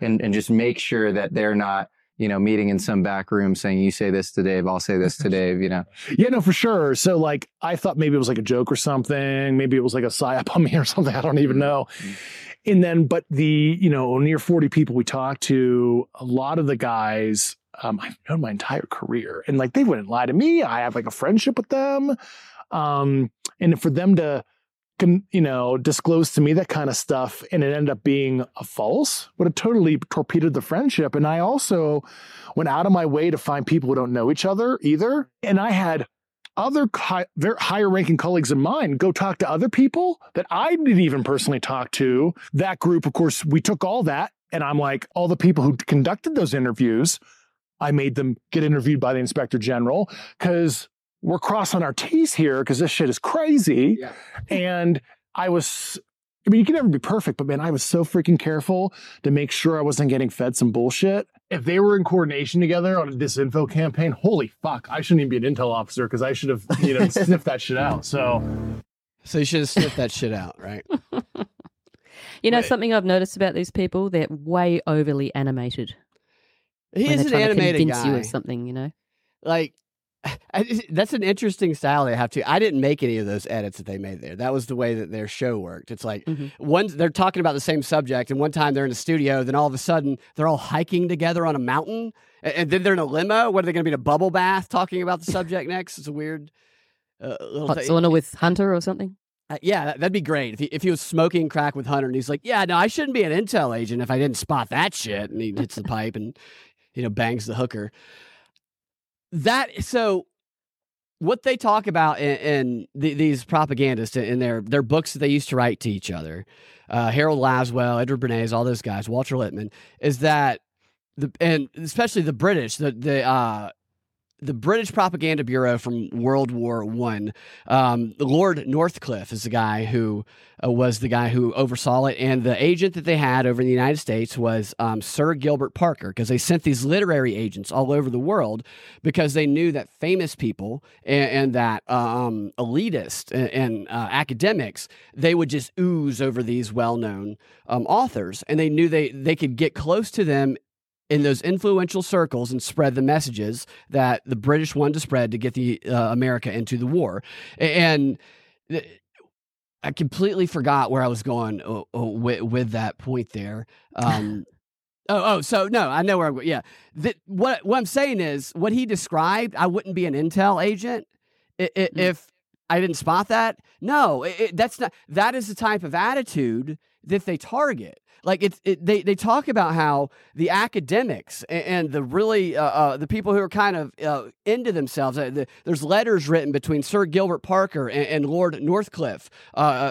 and just make sure that they're not, you know, meeting in some back room saying, you say this to Dave, I'll say this to Dave, you know? Yeah, no, for sure. So like, I thought maybe it was like a joke or something. Maybe it was like a psyop on me or something. I don't even know. And then, but near 40 people we talked to, a lot of the guys I've known my entire career, and like, they wouldn't lie to me. I have like a friendship with them. And for them to, disclose to me that kind of stuff, and it ended up being a false, would have totally torpedoed the friendship. And I also went out of my way to find people who don't know each other either. And I had other higher ranking colleagues of mine go talk to other people that I didn't even personally talk to. That group, of course, we took all that. And I'm like, all the people who conducted those interviews, I made them get interviewed by the inspector general because we're crossing our T's here because this shit is crazy. Yeah. And I was I mean, you can never be perfect, but man, I was so freaking careful to make sure I wasn't getting fed some bullshit. If they were in coordination together on a disinfo campaign, holy fuck, I shouldn't even be an intel officer because I should have, you know, sniffed that shit out. So you should have sniffed that shit out, right? You know, something I've noticed about these people, they're way overly animated. He is an animated guy. You of something, you know? Like, that's an interesting style they have to. I didn't make any of those edits that they made there. That was the way that their show worked. It's like one, they're talking about the same subject, and one time they're in a studio, then all of a sudden they're all hiking together on a mountain, and then they're in a limo. What are they going to be in a bubble bath talking about the subject next? It's a weird little hot sauna with Hunter or something. Yeah, that'd be great if he was smoking crack with Hunter, and he's like, "Yeah, no, I shouldn't be an intel agent if I didn't spot that shit." And he hits the pipe and bangs the hooker. So what they talk about in these propagandists in their books that they used to write to each other, Harold Laswell, Edward Bernays, all those guys, Walter Lippmann, is that and especially the British, the British propaganda bureau from World War I, Lord Northcliffe is the guy who was the guy who oversaw it, and the agent that they had over in the United States was Sir Gilbert Parker, because they sent these literary agents all over the world because they knew that famous people and that elitists and academics, they would just ooze over these well-known authors, and they knew they could get close to them in those influential circles and spread the messages that the British wanted to spread to get the America into the war. And I completely forgot where I was going with that point there. So I know where I'm going. Yeah. What I'm saying is what he described, I wouldn't be an intel agent if I didn't spot that. No, that is the type of attitude that they target. Like they talk about how the academics and the really the people who are kind of into themselves. There's letters written between Sir Gilbert Parker and Lord Northcliffe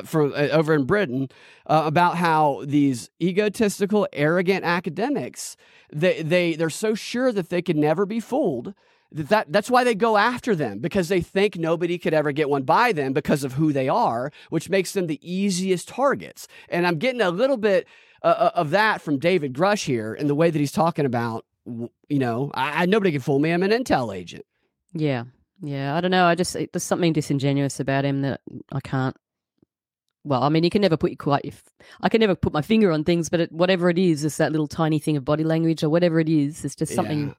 from over in Britain about how these egotistical, arrogant academics they're so sure that they can never be fooled. That's why they go after them, because they think nobody could ever get one by them because of who they are, which makes them the easiest targets. And I'm getting a little bit of that from David Grusch here in the way that he's talking about, you know, nobody can fool me. I'm an intel agent. Yeah. I don't know. There's something disingenuous about him that I can't. Well, I mean, I can never put my finger on things, but whatever it is, it's that little tiny thing of body language or whatever it is. It's just something. Yeah.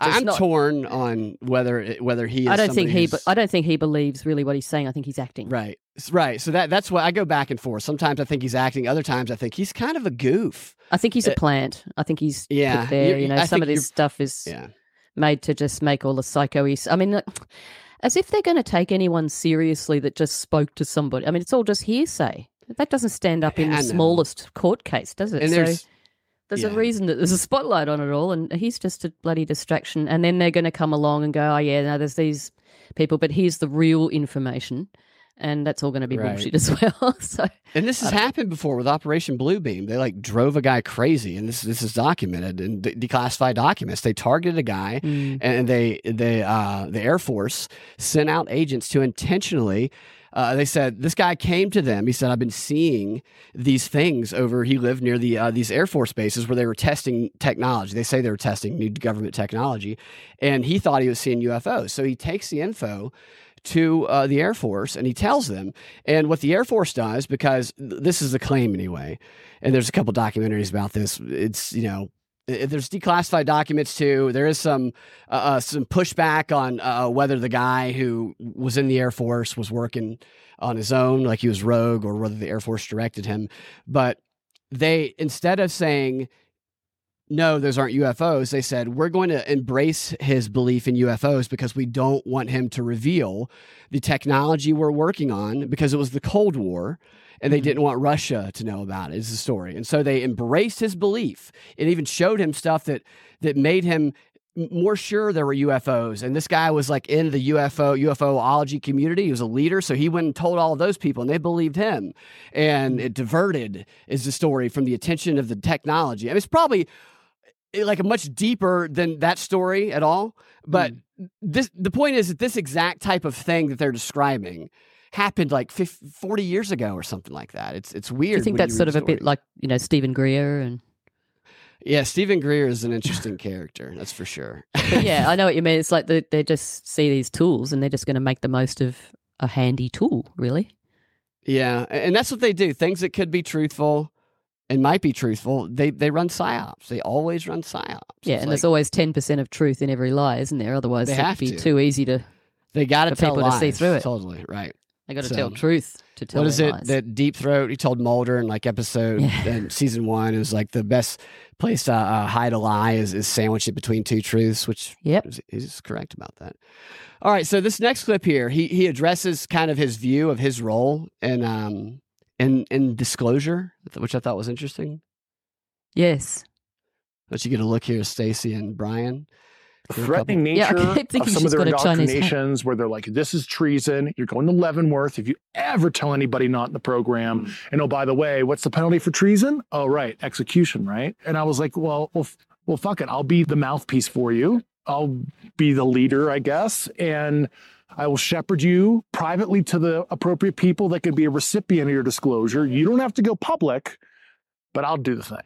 I'm torn on whether he is. I don't think he believes really what he's saying. I think he's acting. Right. So that's why I go back and forth. Sometimes I think he's acting. Other times I think he's kind of a goof. I think he's a plant. I think he's put there. You know, some of this stuff is made to just make all the psychoes. I mean, as if they're going to take anyone seriously that just spoke to somebody. I mean, it's all just hearsay. That doesn't stand up in the smallest court case, does it? And there's a reason that there's a spotlight on it all, and he's just a bloody distraction. And then they're going to come along and go, oh, yeah, now there's these people, but here's the real information, and that's all going to be bullshit as well. So, and this has happened before with Operation Blue Beam. They, drove a guy crazy, and this is documented in declassified documents. They targeted a guy, and they the Air Force sent out agents to intentionally – they said, this guy came to them. He said, I've been seeing these things over. He lived near these Air Force bases where they were testing technology. They say they were testing new government technology. And he thought he was seeing UFOs. So he takes the info to the Air Force and he tells them. And what the Air Force does, because this is the claim anyway, and there's a couple documentaries about this. It's, you know, there's declassified documents too. There is some pushback on whether the guy who was in the Air Force was working on his own, like he was rogue, or whether the Air Force directed him. But they, instead of saying, no, those aren't UFOs, they said, we're going to embrace his belief in UFOs because we don't want him to reveal the technology we're working on, because it was the Cold War. And they didn't want Russia to know about it, is the story. And so they embraced his belief. It even showed him stuff that made him more sure there were UFOs. And this guy was like in the UFOlogy community. He was a leader. So he went and told all of those people, and they believed him. And it diverted, is the story, from the attention of the technology. I mean, it's probably like a much deeper than that story at all. But the point is that this exact type of thing that they're describing happened like 50, 40 years ago or something like that. It's weird. Do you think that's sort of a bit like, you know, Stephen Greer and... Yeah, Stephen Greer is an interesting character, that's for sure. But yeah, I know what you mean. It's like they just see these tools and they're just going to make the most of a handy tool, really. Yeah, and that's what they do. Things that could be truthful and might be truthful, they run psyops. They always run psyops. Yeah, it's and like, there's always 10% of truth in every lie, isn't there? Otherwise, it would be too easy to they got to tell people lies, to see through it. Totally, right. They got to tell truth to tell lies. What is it that Deep Throat, he told Mulder in like episode, season one, it was like the best place to hide a lie is sandwich it between two truths, which is correct about that. All right, so this next clip here, he addresses kind of his view of his role in disclosure, which I thought was interesting. Yes. But you get a look here, Stacey and Brian. Threatening nature of some of their indoctrinations where they're like, this is treason. You're going to Leavenworth if you ever tell anybody not in the program. And oh, by the way, what's the penalty for treason? Oh, right. Execution, right? And I was like, well, fuck it. I'll be the mouthpiece for you. I'll be the leader, I guess. And I will shepherd you privately to the appropriate people that could be a recipient of your disclosure. You don't have to go public, but I'll do the thing.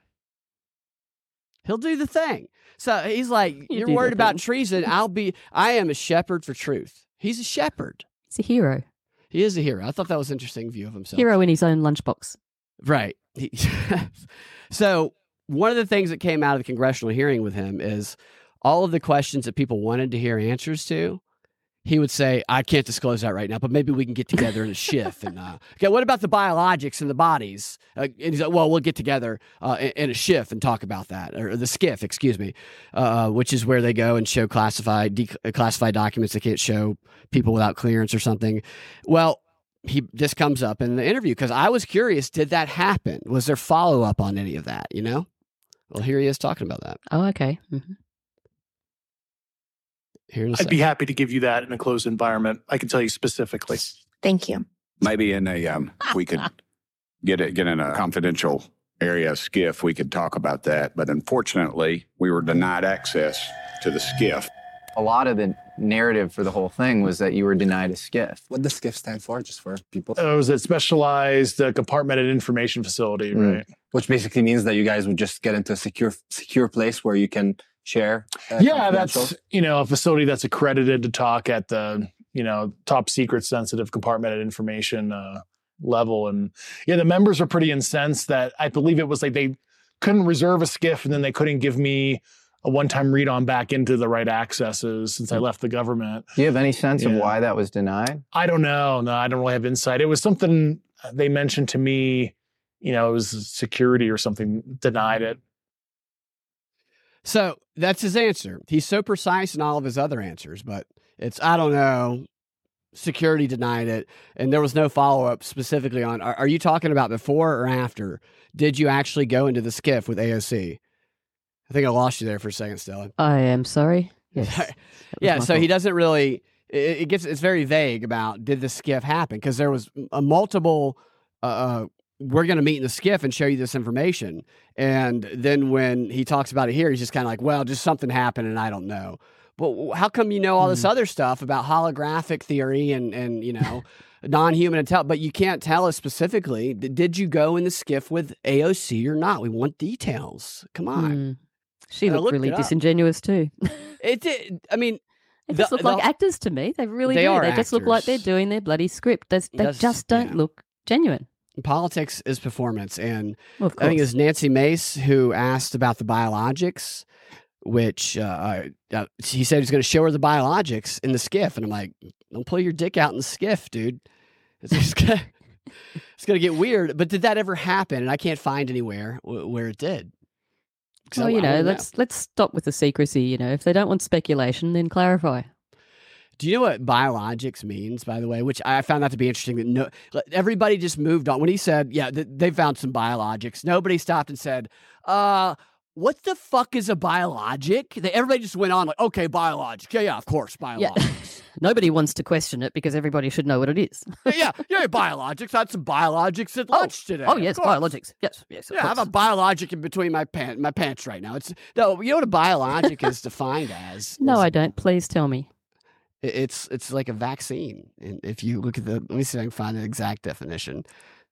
He'll do the thing. So he's like, you're worried about treason. I am a shepherd for truth. He's a shepherd. He's a hero. He is a hero. I thought that was an interesting view of himself. Hero in his own lunchbox. Right. So one of the things that came out of the congressional hearing with him is all of the questions that people wanted to hear answers to, he would say, I can't disclose that right now, but maybe we can get together in a shift. And okay, what about the biologics and the bodies? And he's like, well, we'll get together in a shift and talk about that, or the SCIF, excuse me, which is where they go and show classified documents. They can't show people without clearance or something. Well, this comes up in the interview because I was curious, did that happen? Was there follow-up on any of that, you know? Well, here he is talking about that. Oh, okay. Mm-hmm. I'd be happy to give you that in a closed environment. I can tell you specifically. Thank you. Maybe in a we could get in a confidential area of SCIF. We could talk about that, but unfortunately, we were denied access to the SCIF. A lot of the narrative for the whole thing was that you were denied a SCIF. What does SCIF stand for? Just for people. It was a specialized compartmented information facility, right? Which basically means that you guys would just get into a secure place where you can. Share. Yeah, that's, you know, a facility that's accredited to talk at the, you know, top secret sensitive compartmented information level. And yeah, the members are pretty incensed that I believe it was like they couldn't reserve a SCIF and then they couldn't give me a one-time read on back into the right accesses since I left the government. Do you have any sense of why that was denied? I don't know. No, I don't really have insight. It was something they mentioned to me, you know, it was security or something denied it. So that's his answer. He's so precise in all of his other answers, but it's, I don't know, security denied it. And there was no follow-up specifically on, are you talking about before or after? Did you actually go into the SCIF with AOC? I think I lost you there for a second, Stella. I am sorry. Yes. Yeah, so he doesn't really, it's very vague about did the SCIF happen? Because there was a multiple we're going to meet in the SCIF and show you this information. And then when he talks about it here, he's just kind of like, well, just something happened and I don't know. But how come you know all this other stuff about holographic theory and you know, non-human intelligence, but you can't tell us specifically, did you go in the SCIF with AOC or not? We want details. Come on. She looked really disingenuous too. It did. I mean, they just look like actors to me. They really do. They just look like they're doing their bloody script. They just don't look genuine. Politics is performance, and I think it was Nancy Mace who asked about the biologics, which he said he's going to show her the biologics in the SCIF, and I'm like, don't pull your dick out in the SCIF, dude. It's going to get weird, but did that ever happen? And I can't find anywhere where it did. Well, you know, let's stop with the secrecy, you know. If they don't want speculation, then clarify. Do you know what biologics means, by the way? Which I found that to be interesting. That everybody just moved on. When he said, yeah, they found some biologics, nobody stopped and said, what the fuck is a biologic? Everybody just went on like, okay, biologic. Yeah, of course, biologics. Yeah. Nobody wants to question it because everybody should know what it is. yeah, biologics. I had some biologics at lunch today. Oh, yes, biologics. Yes, yeah, I have a biologic in between my pants right now. You know what a biologic is defined as? No, I don't. Please tell me. It's like a vaccine. And if you look at the, let me see if I can find the exact definition.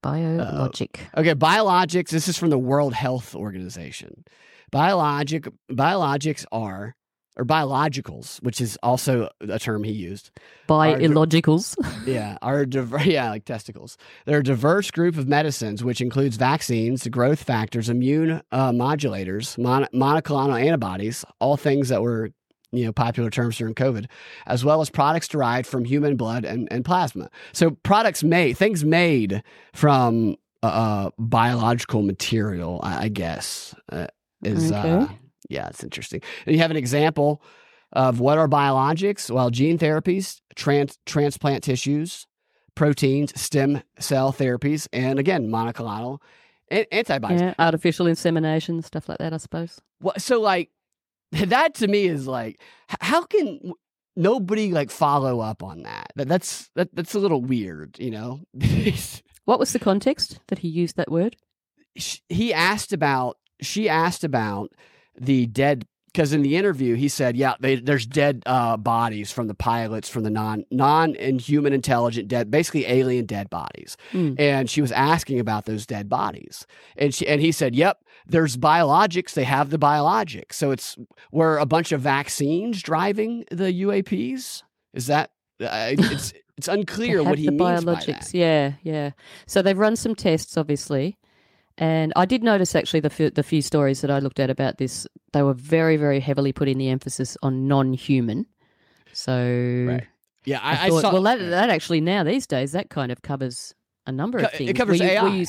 Biologic. Okay, biologics. This is from the World Health Organization. Biologics are, or biologicals, which is also a term he used. Biologicals. Like testicles. They're a diverse group of medicines, which includes vaccines, growth factors, immune modulators, monoclonal antibodies, all things that were popular terms during COVID, as well as products derived from human blood and plasma. So things made from biological material, I guess, is... Okay. Yeah, it's interesting. And you have an example of what are biologics? Well, gene therapies, transplant tissues, proteins, stem cell therapies, and again, monoclonal antibodies. Yeah, artificial insemination, stuff like that, I suppose. Well, so like that to me is like, how can nobody like follow up on that? That's a little weird, What was the context that he used that word? She asked about the dead, because in the interview he said, there's dead bodies from the pilots, from the non-human intelligent dead, basically alien dead bodies. And she was asking about those dead bodies, and he said, yep, there's biologics. They have the biologics. So were a bunch of vaccines driving the UAPs? Is that it's unclear what he means by that. Yeah. So they've run some tests, obviously. And I did notice actually the few stories that I looked at about this, they were very, very heavily putting the emphasis on non-human. So right. Yeah, I thought, I saw, well, that actually now these days, that kind of covers a number of things. It covers AI.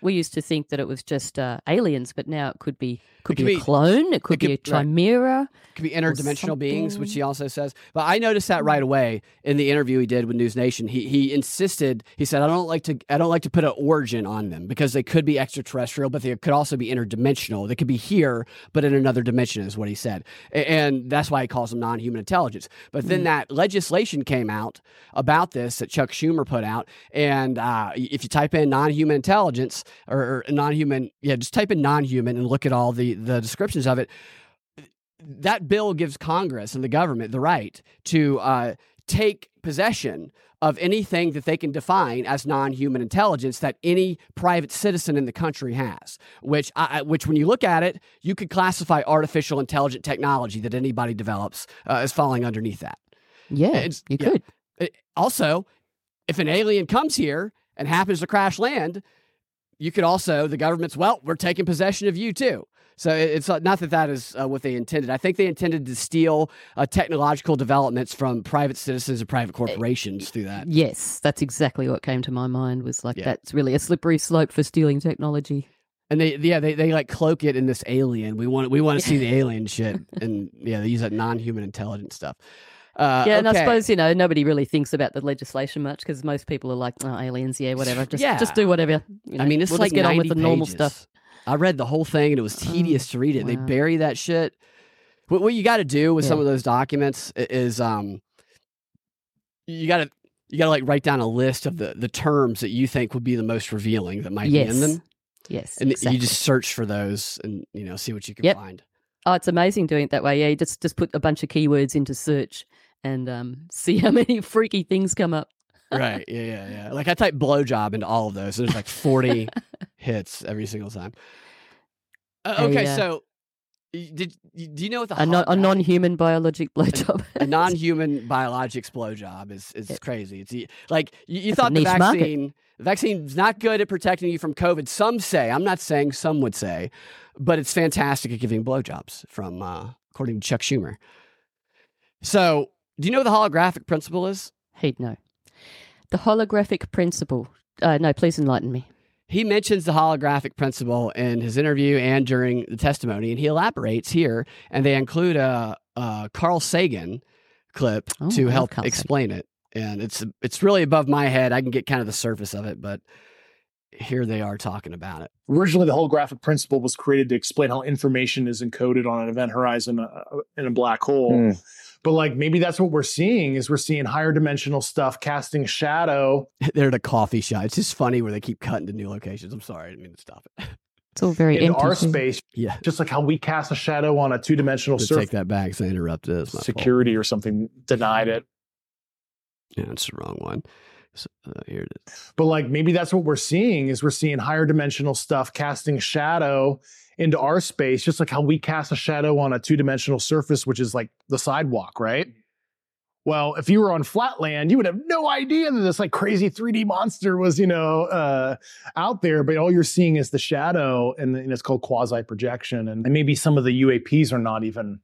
We used to think that it was just aliens, but now it could be a clone, it could be a chimera. Right. It could be interdimensional beings, which he also says. But I noticed that right away in the interview he did with NewsNation. He insisted, he said, I don't like to put an origin on them because they could be extraterrestrial, but they could also be interdimensional. They could be here, but in another dimension is what he said. And that's why he calls them non-human intelligence. But then that legislation came out about this that Chuck Schumer put out. And if you type in non-human intelligence or non-human, just type in non-human and look at all the descriptions of it. That bill gives Congress and the government the right to take possession of anything that they can define as non-human intelligence that any private citizen in the country has, which when you look at it, you could classify artificial intelligent technology that anybody develops as falling underneath that. Yeah, you could. Also, if an alien comes here and happens to crash land, you could also, the government's, we're taking possession of you too. So it's not that is what they intended. I think they intended to steal technological developments from private citizens and private corporations through that. Yes, that's exactly what came to my mind was that's really a slippery slope for stealing technology. And they like cloak it in this alien. We want to see the alien shit. And they use that non-human intelligence stuff. And I suppose, nobody really thinks about the legislation much because most people are like, oh, aliens, whatever. Just do whatever. I mean, it's we'll like just get 90 on with the pages. Normal stuff. I read the whole thing and it was tedious to read it. Wow. They bury that shit. What you got to do with some of those documents is you got to like write down a list of the terms that you think would be the most revealing that might be in them. Yes, and exactly. You just search for those and see what you can find. Oh, it's amazing doing it that way. Yeah, you just put a bunch of keywords into search and see how many freaky things come up. Right. Yeah. Like I type blowjob into all of those. There's like 40 hits every single time. So do you know what the a non-human biologic blowjob is? A non-human biologics blowjob is crazy. It's like you thought the vaccine's not good at protecting you from COVID. Some say, I'm not saying some would say, but it's fantastic at giving blowjobs from according to Chuck Schumer. So do you know what the holographic principle is? He'd know. The holographic principle. No, please enlighten me. He mentions the holographic principle in his interview and during the testimony, and he elaborates here, and they include a Carl Sagan clip to help explain it. And it's really above my head. I can get kind of the surface of it, but here they are talking about it. Originally, the holographic principle was created to explain how information is encoded on an event horizon in a black hole. But like maybe that's what we're seeing higher dimensional stuff casting shadow. They're at a coffee shop. It's just funny where they keep cutting to new locations. I'm sorry, I didn't mean to stop it. It's all very in our space. Yeah. Just like how we cast a shadow on a two-dimensional surface. Take that back. So I interrupt this. Security or something denied it. Yeah, it's the wrong one. So, here it is. But like maybe that's what we're seeing is we're seeing higher dimensional stuff casting shadow into our space, just like how we cast a shadow on a two-dimensional surface, which is like the sidewalk, right? Well, if you were on flat land, you would have no idea that this like crazy 3D monster was, out there. But all you're seeing is the shadow, and it's called quasi-projection. And maybe some of the UAPs are not even,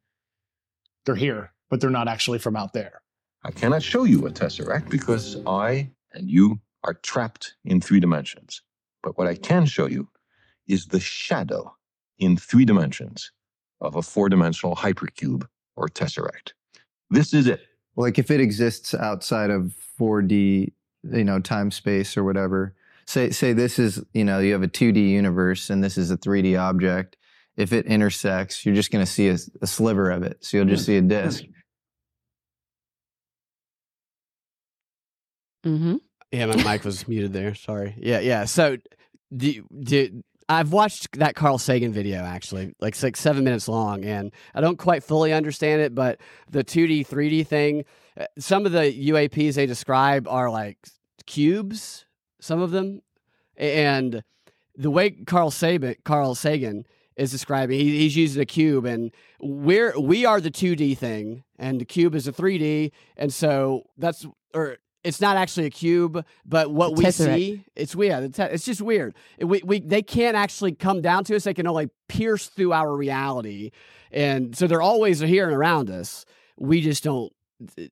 they're here, but they're not actually from out there. I cannot show you a tesseract because I and you are trapped in three dimensions. But what I can show you is the shadow in three dimensions of a four-dimensional hypercube or tesseract. This is it. Like if it exists outside of 4D, time space or whatever, say this is, you have a 2D universe and this is a 3D object. If it intersects, you're just going to see a sliver of it. So you'll just see a disk. Mm-hmm. Yeah, my mic was muted there. Sorry. Yeah. So I've watched that Carl Sagan video, actually, like 7 minutes long, and I don't quite fully understand it, but the 2D, 3D thing, some of the UAPs they describe are like cubes, some of them, and the way Carl Sagan is describing, he's using a cube, and we are the 2D thing, and the cube is a 3D, and so it's not actually a cube, but what we see, it's weird. It's just weird. They can't actually come down to us. They can only pierce through our reality. And so they're always here and around us. We just don't.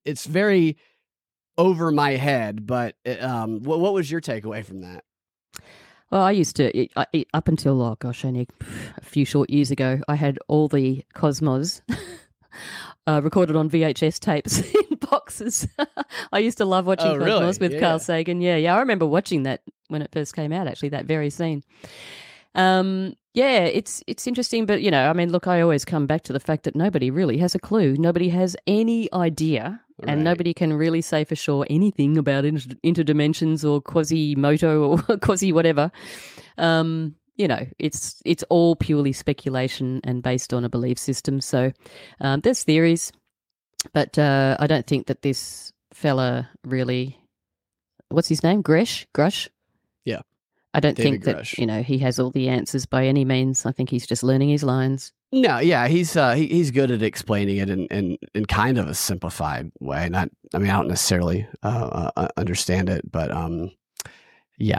It's very over my head. But what was your takeaway from that? Well, I used to, up until, only a few short years ago, I had all the Cosmos recorded on VHS tapes. Boxes. I used to love watching Cosmos with Carl Sagan. Yeah. I remember watching that when it first came out. Actually, that very scene. It's interesting, but I always come back to the fact that nobody really has a clue. Nobody has any idea, and nobody can really say for sure anything about interdimensions or Quasimodo or quasi whatever. It's all purely speculation and based on a belief system. So there's theories. But I don't think that this fella really, what's his name? Grusch? Yeah. I don't think that, he has all the answers by any means. I think he's just learning his lines. No, yeah, he's good at explaining it in kind of a simplified way. I don't necessarily understand it, but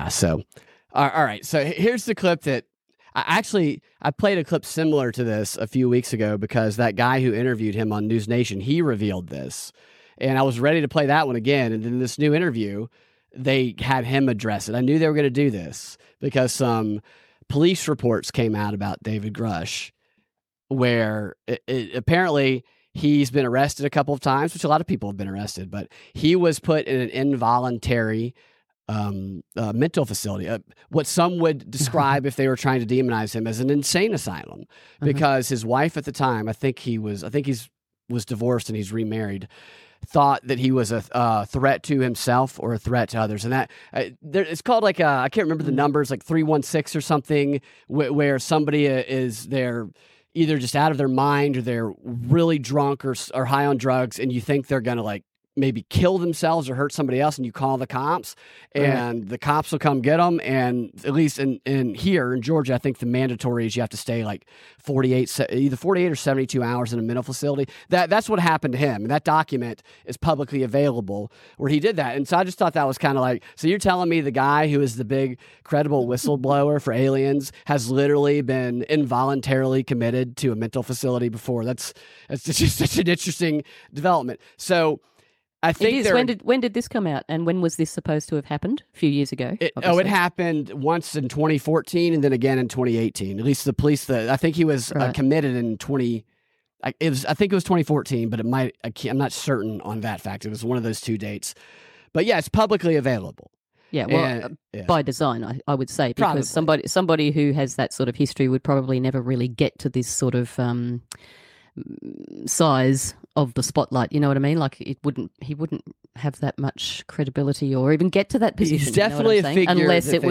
so. All right, so here's the clip that, I played a clip similar to this a few weeks ago because that guy who interviewed him on NewsNation, he revealed this. And I was ready to play that one again. And in this new interview, they had him address it. I knew they were going to do this because some police reports came out about David Grusch where it apparently he's been arrested a couple of times, which a lot of people have been arrested, but he was put in an involuntary mental facility, what some would describe if they were trying to demonize him as an insane asylum, because his wife at the time, I think he was divorced and he's remarried, thought that he was a threat to himself or a threat to others. And that it's called like I can't remember the numbers, like 316 or something, where somebody is there. Either just out of their mind or they're really drunk or high on drugs. And you think they're going to maybe kill themselves or hurt somebody else, and you call the cops, and the cops will come get them. And at least in Georgia, I think the mandatory is you have to stay 48 or 72 hours in a mental facility. That's what happened to him. And that document is publicly available where he did that. And so I just thought that was kind of so you're telling me the guy who is the big credible whistleblower for aliens has literally been involuntarily committed to a mental facility before. That's just such an interesting development. So, I think when did this come out, and when was this supposed to have happened? A few years ago. It happened once in 2014, and then again in 2018. At least the police. I think he was committed in 20. I think it was 2014, but it might. I'm not certain on that fact. It was one of those two dates. But yeah, it's publicly available. Yeah, well, by design, I would say, because probably. somebody who has that sort of history would probably never really get to this sort of size of the spotlight, you know what I mean? Like it wouldn't, he wouldn't have that much credibility or even get to that position. He's definitely a figure unless it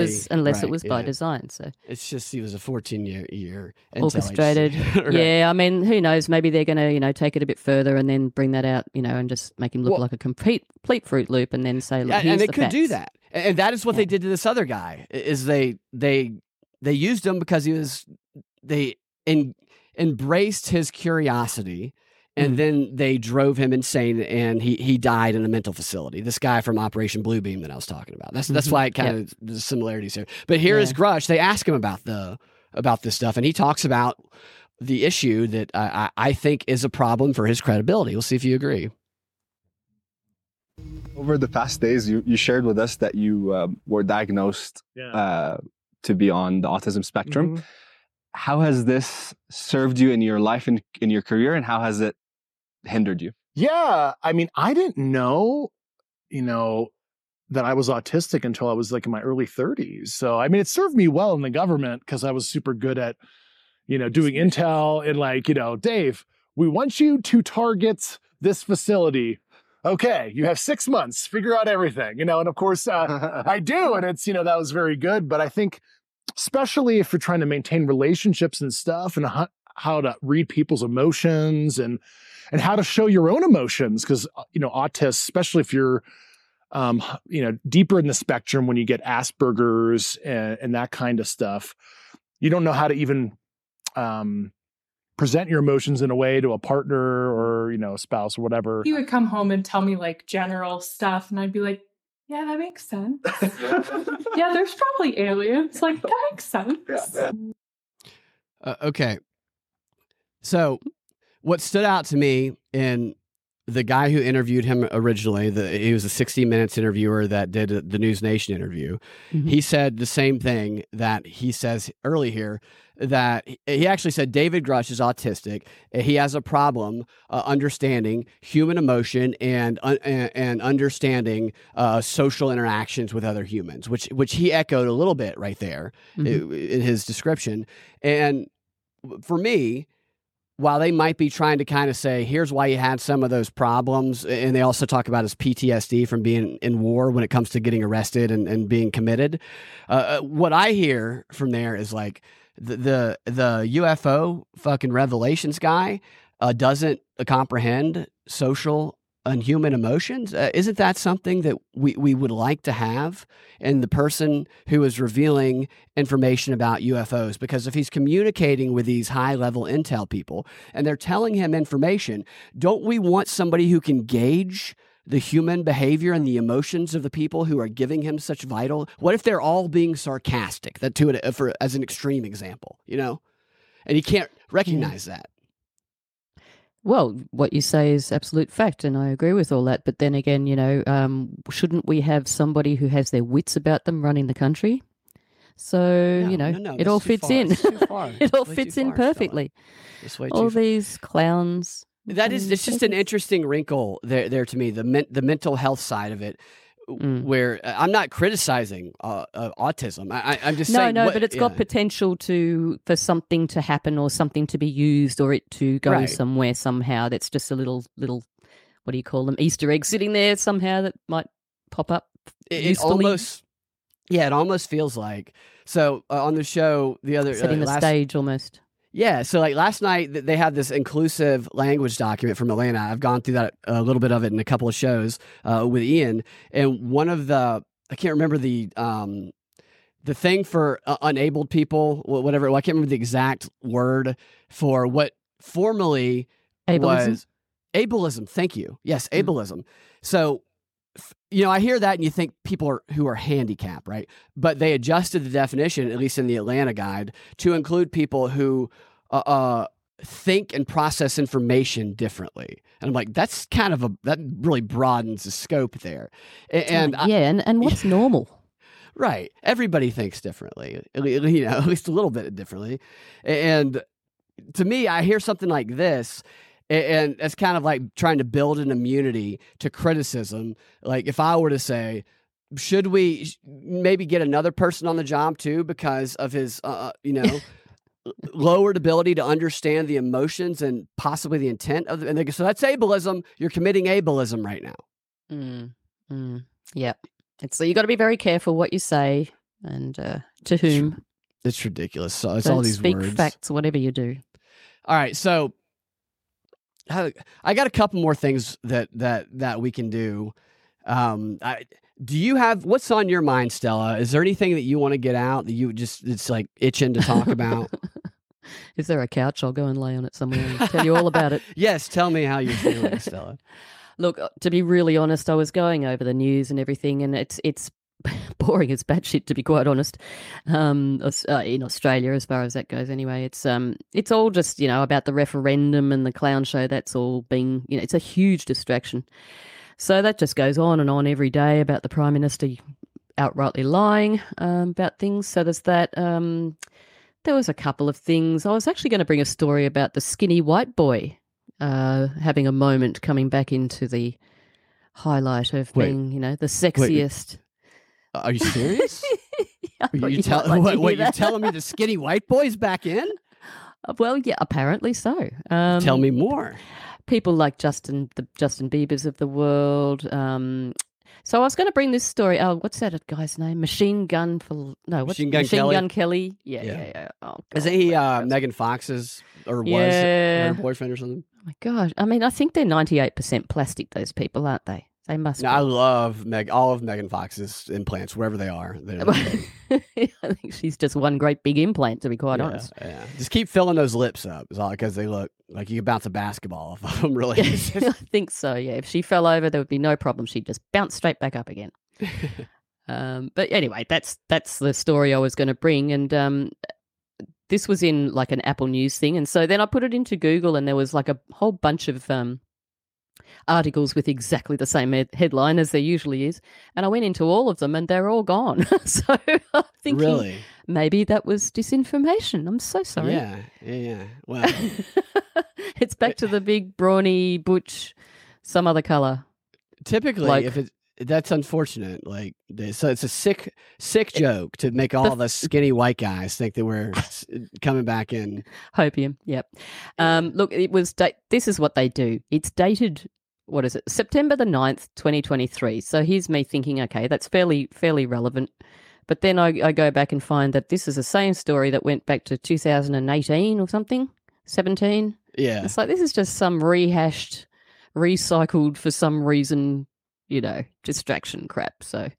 was by design. So it's just he was a 14-year orchestrated. Right. Yeah, I mean, who knows? Maybe they're going to take it a bit further and then bring that out, and just make him look like a complete Fruit Loop, and then say, look, here's and they the could facts. Do that, and that is what they did to this other guy. Is they used him because he was embraced his curiosity. And then they drove him insane, and he died in a mental facility. This guy from Operation Blue Beam that I was talking about. That's why it kind of the similarities here. But here is Grusch. They ask him about this stuff, and he talks about the issue that I think is a problem for his credibility. We'll see if you agree. Over the past days, you shared with us that you were diagnosed to be on the autism spectrum. Mm-hmm. How has this served you in your life and in your career, and how has it hindered you? Yeah, I mean, I didn't know, that I was autistic until I was in my early 30s. So, I mean, it served me well in the government because I was super good at, doing intel and Dave, we want you to target this facility. Okay, you have 6 months, figure out everything, and of course I do. And it's, that was very good. But I think especially if you're trying to maintain relationships and stuff, and how to read people's emotions and how to show your own emotions. Because, autists, especially if you're, deeper in the spectrum, when you get Asperger's and that kind of stuff, you don't know how to even present your emotions in a way to a partner or, a spouse or whatever. He would come home and tell me general stuff, and I'd be like, yeah, that makes sense. Yeah, there's probably aliens. That makes sense. Okay. So what stood out to me in the guy who interviewed him originally, he was a 60 Minutes interviewer that did the NewsNation interview. Mm-hmm. He said the same thing that he says early here, that he actually said David Grusch is autistic. He has a problem understanding human emotion and understanding social interactions with other humans, which he echoed a little bit right there in his description. And for me, while they might be trying to kind of say, here's why he had some of those problems, and they also talk about his PTSD from being in war when it comes to getting arrested and being committed, what I hear from there is the UFO fucking revelations guy doesn't comprehend social and human emotions. Isn't that something that we would like to have in the person who is revealing information about UFOs? Because if he's communicating with these high-level intel people and they're telling him information, don't we want somebody who can gauge the human behavior and the emotions of the people who are giving him such vital? What if they're all being sarcastic? As an extreme example, and he can't recognize that. Well, what you say is absolute fact, and I agree with all that. But then again, shouldn't we have somebody who has their wits about them running the country? So, it all fits in. It all fits in perfectly. All these clowns. It's just an interesting wrinkle there to me, the mental health side of it, where I'm not criticizing autism. I'm just saying. No, but it's got potential for something to happen or something to be used or it to go somewhere somehow. That's just a little, what do you call them, Easter egg sitting there somehow that might pop up. It almost, it almost feels like. So on the show, the other setting the stage almost. Yeah, so last night they had this inclusive language document from Atlanta. I've gone through that a little bit of it in a couple of shows with Ian, and one of the I can't remember the thing for unabled people, whatever. Well, I can't remember the exact word for what formerly was ableism. Thank you. Yes, ableism. So. I hear that and you think people who are handicapped, right? But they adjusted the definition, at least in the Atlanta guide, to include people who think and process information differently. And I'm like, that's kind of that really broadens the scope there. And what's normal? Right. Everybody thinks differently, at least a little bit differently. And to me, I hear something like this, and it's kind of like trying to build an immunity to criticism. Like if I were to say, should we maybe get another person on the job too because of his, lowered ability to understand the emotions and possibly the intent of the, and they go, so that's ableism. You're committing ableism right now. Yeah. And so you got to be very careful what you say and to whom. It's ridiculous. So it's all these words. Speak facts, whatever you do. All right. So I got a couple more things that we can do. Do you have, what's on your mind, Stella? Is there anything that you want to get out that you just, it's like itching to talk about? Is there a couch? I'll go and lay on it somewhere and tell you all about it. Yes. Tell me how you're feeling, Stella. Look, to be really honest, I was going over the news and everything, and it's boring as batshit, to be quite honest. In Australia, as far as that goes, anyway, it's all just, you know, about the referendum and the clown show. That's all being, you know, it's a huge distraction. So that just goes on and on every day about the Prime Minister outrightly lying about things. So there's that. There was a couple of things. I was actually going to bring a story about the skinny white boy having a moment, coming back into the highlight of being, you know, the sexiest. Wait. Are you serious? You're telling me the skinny white boy's back in? Well, yeah, apparently so. Tell me more. People like the Justin Biebers of the world. So I was going to bring this story. Oh, what's that guy's name? Machine Gun Kelly. Yeah. Oh, God. Is he Megan Fox's or was her boyfriend or something? Oh my God! I mean, I think they're 98% plastic. Those people, aren't they? They must. No, I love all of Megan Fox's implants, wherever they are. I think she's just one great big implant, to be quite honest. Yeah. Just keep filling those lips up, because they look like you could bounce a basketball off of them, really. I think so, yeah. If she fell over, there would be no problem. She'd just bounce straight back up again. But anyway, that's the story I was going to bring. And this was in like an Apple News thing. And so then I put it into Google, and there was like a whole bunch of articles with exactly the same headline as there usually is, and I went into all of them, and they're all gone. So I'm thinking, really? Maybe that was disinformation. I'm so sorry. Yeah. Well, it's back to the big brawny butch, some other color. Typically, like, if it's that's unfortunate. Like, so it's a sick joke to make all the skinny white guys think that we're coming back in. Hopium. Yep. Look, it was. This is what they do. It's dated. What is it? September the 9th, 2023. So here's me thinking, okay, that's fairly relevant. But then I go back and find that this is the same story that went back to 2018 or something, 17. Yeah. It's like, this is just some rehashed, recycled for some reason, you know, distraction crap. So,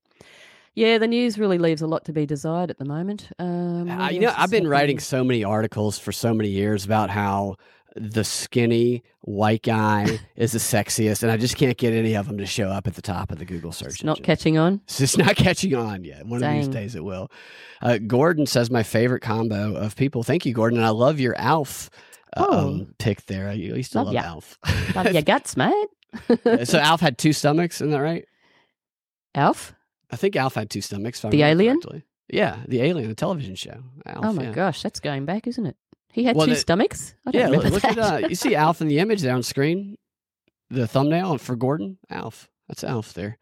yeah, the news really leaves a lot to be desired at the moment. I've been writing so many articles for so many years about how the skinny white guy is the sexiest, and I just can't get any of them to show up at the top of the Google search. It's not catching on? It's just not catching on yet. One of these days it will. Gordon says, my favorite combo of people. Thank you, Gordon. And I love your Alf pick there. I used to love Alf. Love your guts, mate. So Alf had two stomachs, isn't that right? Alf? I think Alf had two stomachs. The alien? Correctly. Yeah, the alien, the television show. Alf, oh, my gosh, that's going back, isn't it? He had two stomachs? I don't remember look that. You see Alf in the image there on screen? The thumbnail for Gordon? Alf. That's Alf there.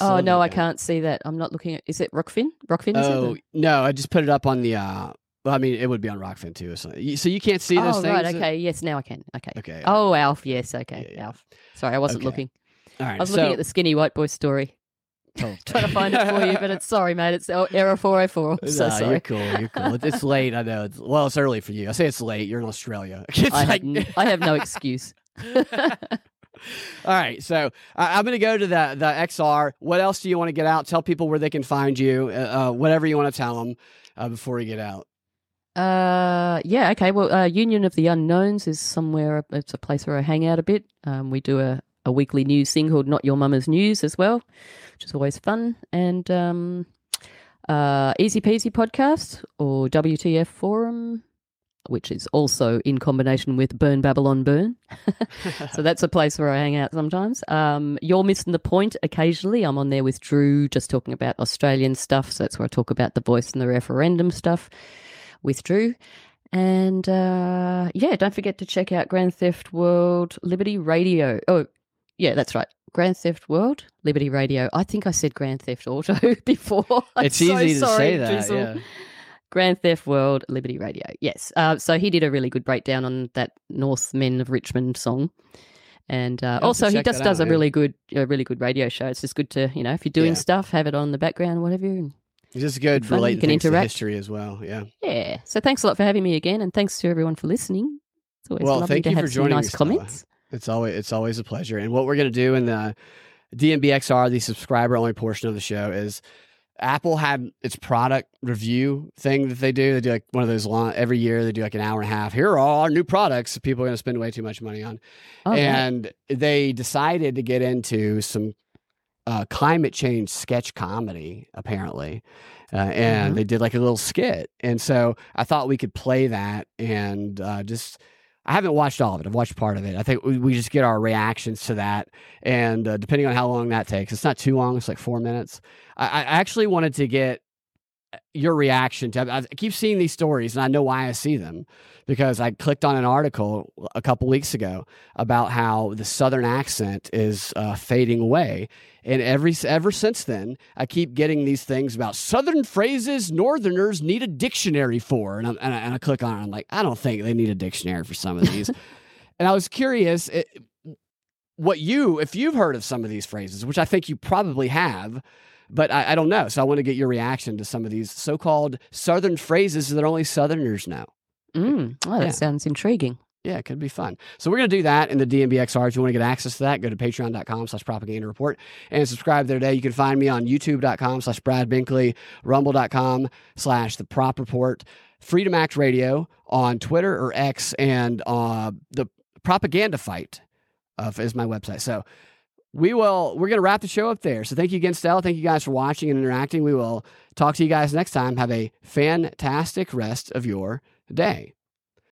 Oh, no, I can't see that. I'm not looking at... Is it Rokfin? Rokfin is it? Oh, no, I just put it up on the... I mean, it would be on Rokfin too. So you can't see those things? Oh, right, okay. Yes, now I can. Okay. Oh, Alf, yes, okay. Yeah. Alf. Sorry, I wasn't looking. All right, I was looking at the skinny white boy story. Trying to find it for you, but it's error 404. I'm so sorry. You're cool. It's late, I know. It's early for you. I say it's late. You're in Australia. I have no excuse. All right, so I'm going to go to the XR. What else do you want to get out? Tell people where they can find you, whatever you want to tell them before we get out. Okay. Well, Union of the Unknowns is somewhere. It's a place where I hang out a bit. We do a weekly news thing called Not Your Mama's News as well, which is always fun. And Easy Peasy Podcast or WTF Forum, which is also in combination with Burn Babylon Burn. So that's a place where I hang out sometimes. You're Missing the Point occasionally. I'm on there with Drew just talking about Australian stuff. So that's where I talk about the voice and the referendum stuff with Drew. And, don't forget to check out Grand Theft World Liberty Radio. Oh, yeah, that's right. Grand Theft World Liberty Radio. I think I said Grand Theft Auto before. It's easy to say that. Yeah. Grand Theft World Liberty Radio, yes. So he did a really good breakdown on that Northmen of Richmond song. And also he just does a really good radio show. It's just good to, you know, if you're doing stuff, have it on in the background, whatever. And you just go relate things to history as well, yeah. Yeah. So thanks a lot for having me again, and thanks to everyone for listening. It's always lovely to have some nice comments. It's always a pleasure. And what we're going to do in the DMBXR, the subscriber-only portion of the show, is Apple had its product review thing that they do. They do like one of those every year. They do like an hour and a half. Here are all our new products that people are going to spend way too much money on. Oh, and they decided to get into some climate change sketch comedy, apparently. And they did like a little skit. And so I thought we could play that and just... I haven't watched all of it. I've watched part of it. I think we just get our reactions to that. And depending on how long that takes, it's not too long. It's like 4 minutes. I actually wanted to get your reaction to, I keep seeing these stories and I know why I see them, because I clicked on an article a couple weeks ago about how the Southern accent is fading away. And ever since then, I keep getting these things about Southern phrases Northerners need a dictionary for. And I click on it. I'm like, I don't think they need a dictionary for some of these. And I was curious if you've heard of some of these phrases, which I think you probably have. But I don't know. So I want to get your reaction to some of these so-called Southern phrases that only Southerners know. Well, that sounds intriguing. Yeah, it could be fun. So we're going to do that in the DMBXR. If you want to get access to that, go to patreon.com/propagandareport and subscribe there today. You can find me on youtube.com/Brad Binkley, rumble.com/thepropreport, Freedom Act Radio on Twitter or X, and the Propaganda Fight is my website. So... We're going to wrap the show up there. So thank you again, Stella. Thank you guys for watching and interacting. We will talk to you guys next time. Have a fantastic rest of your day.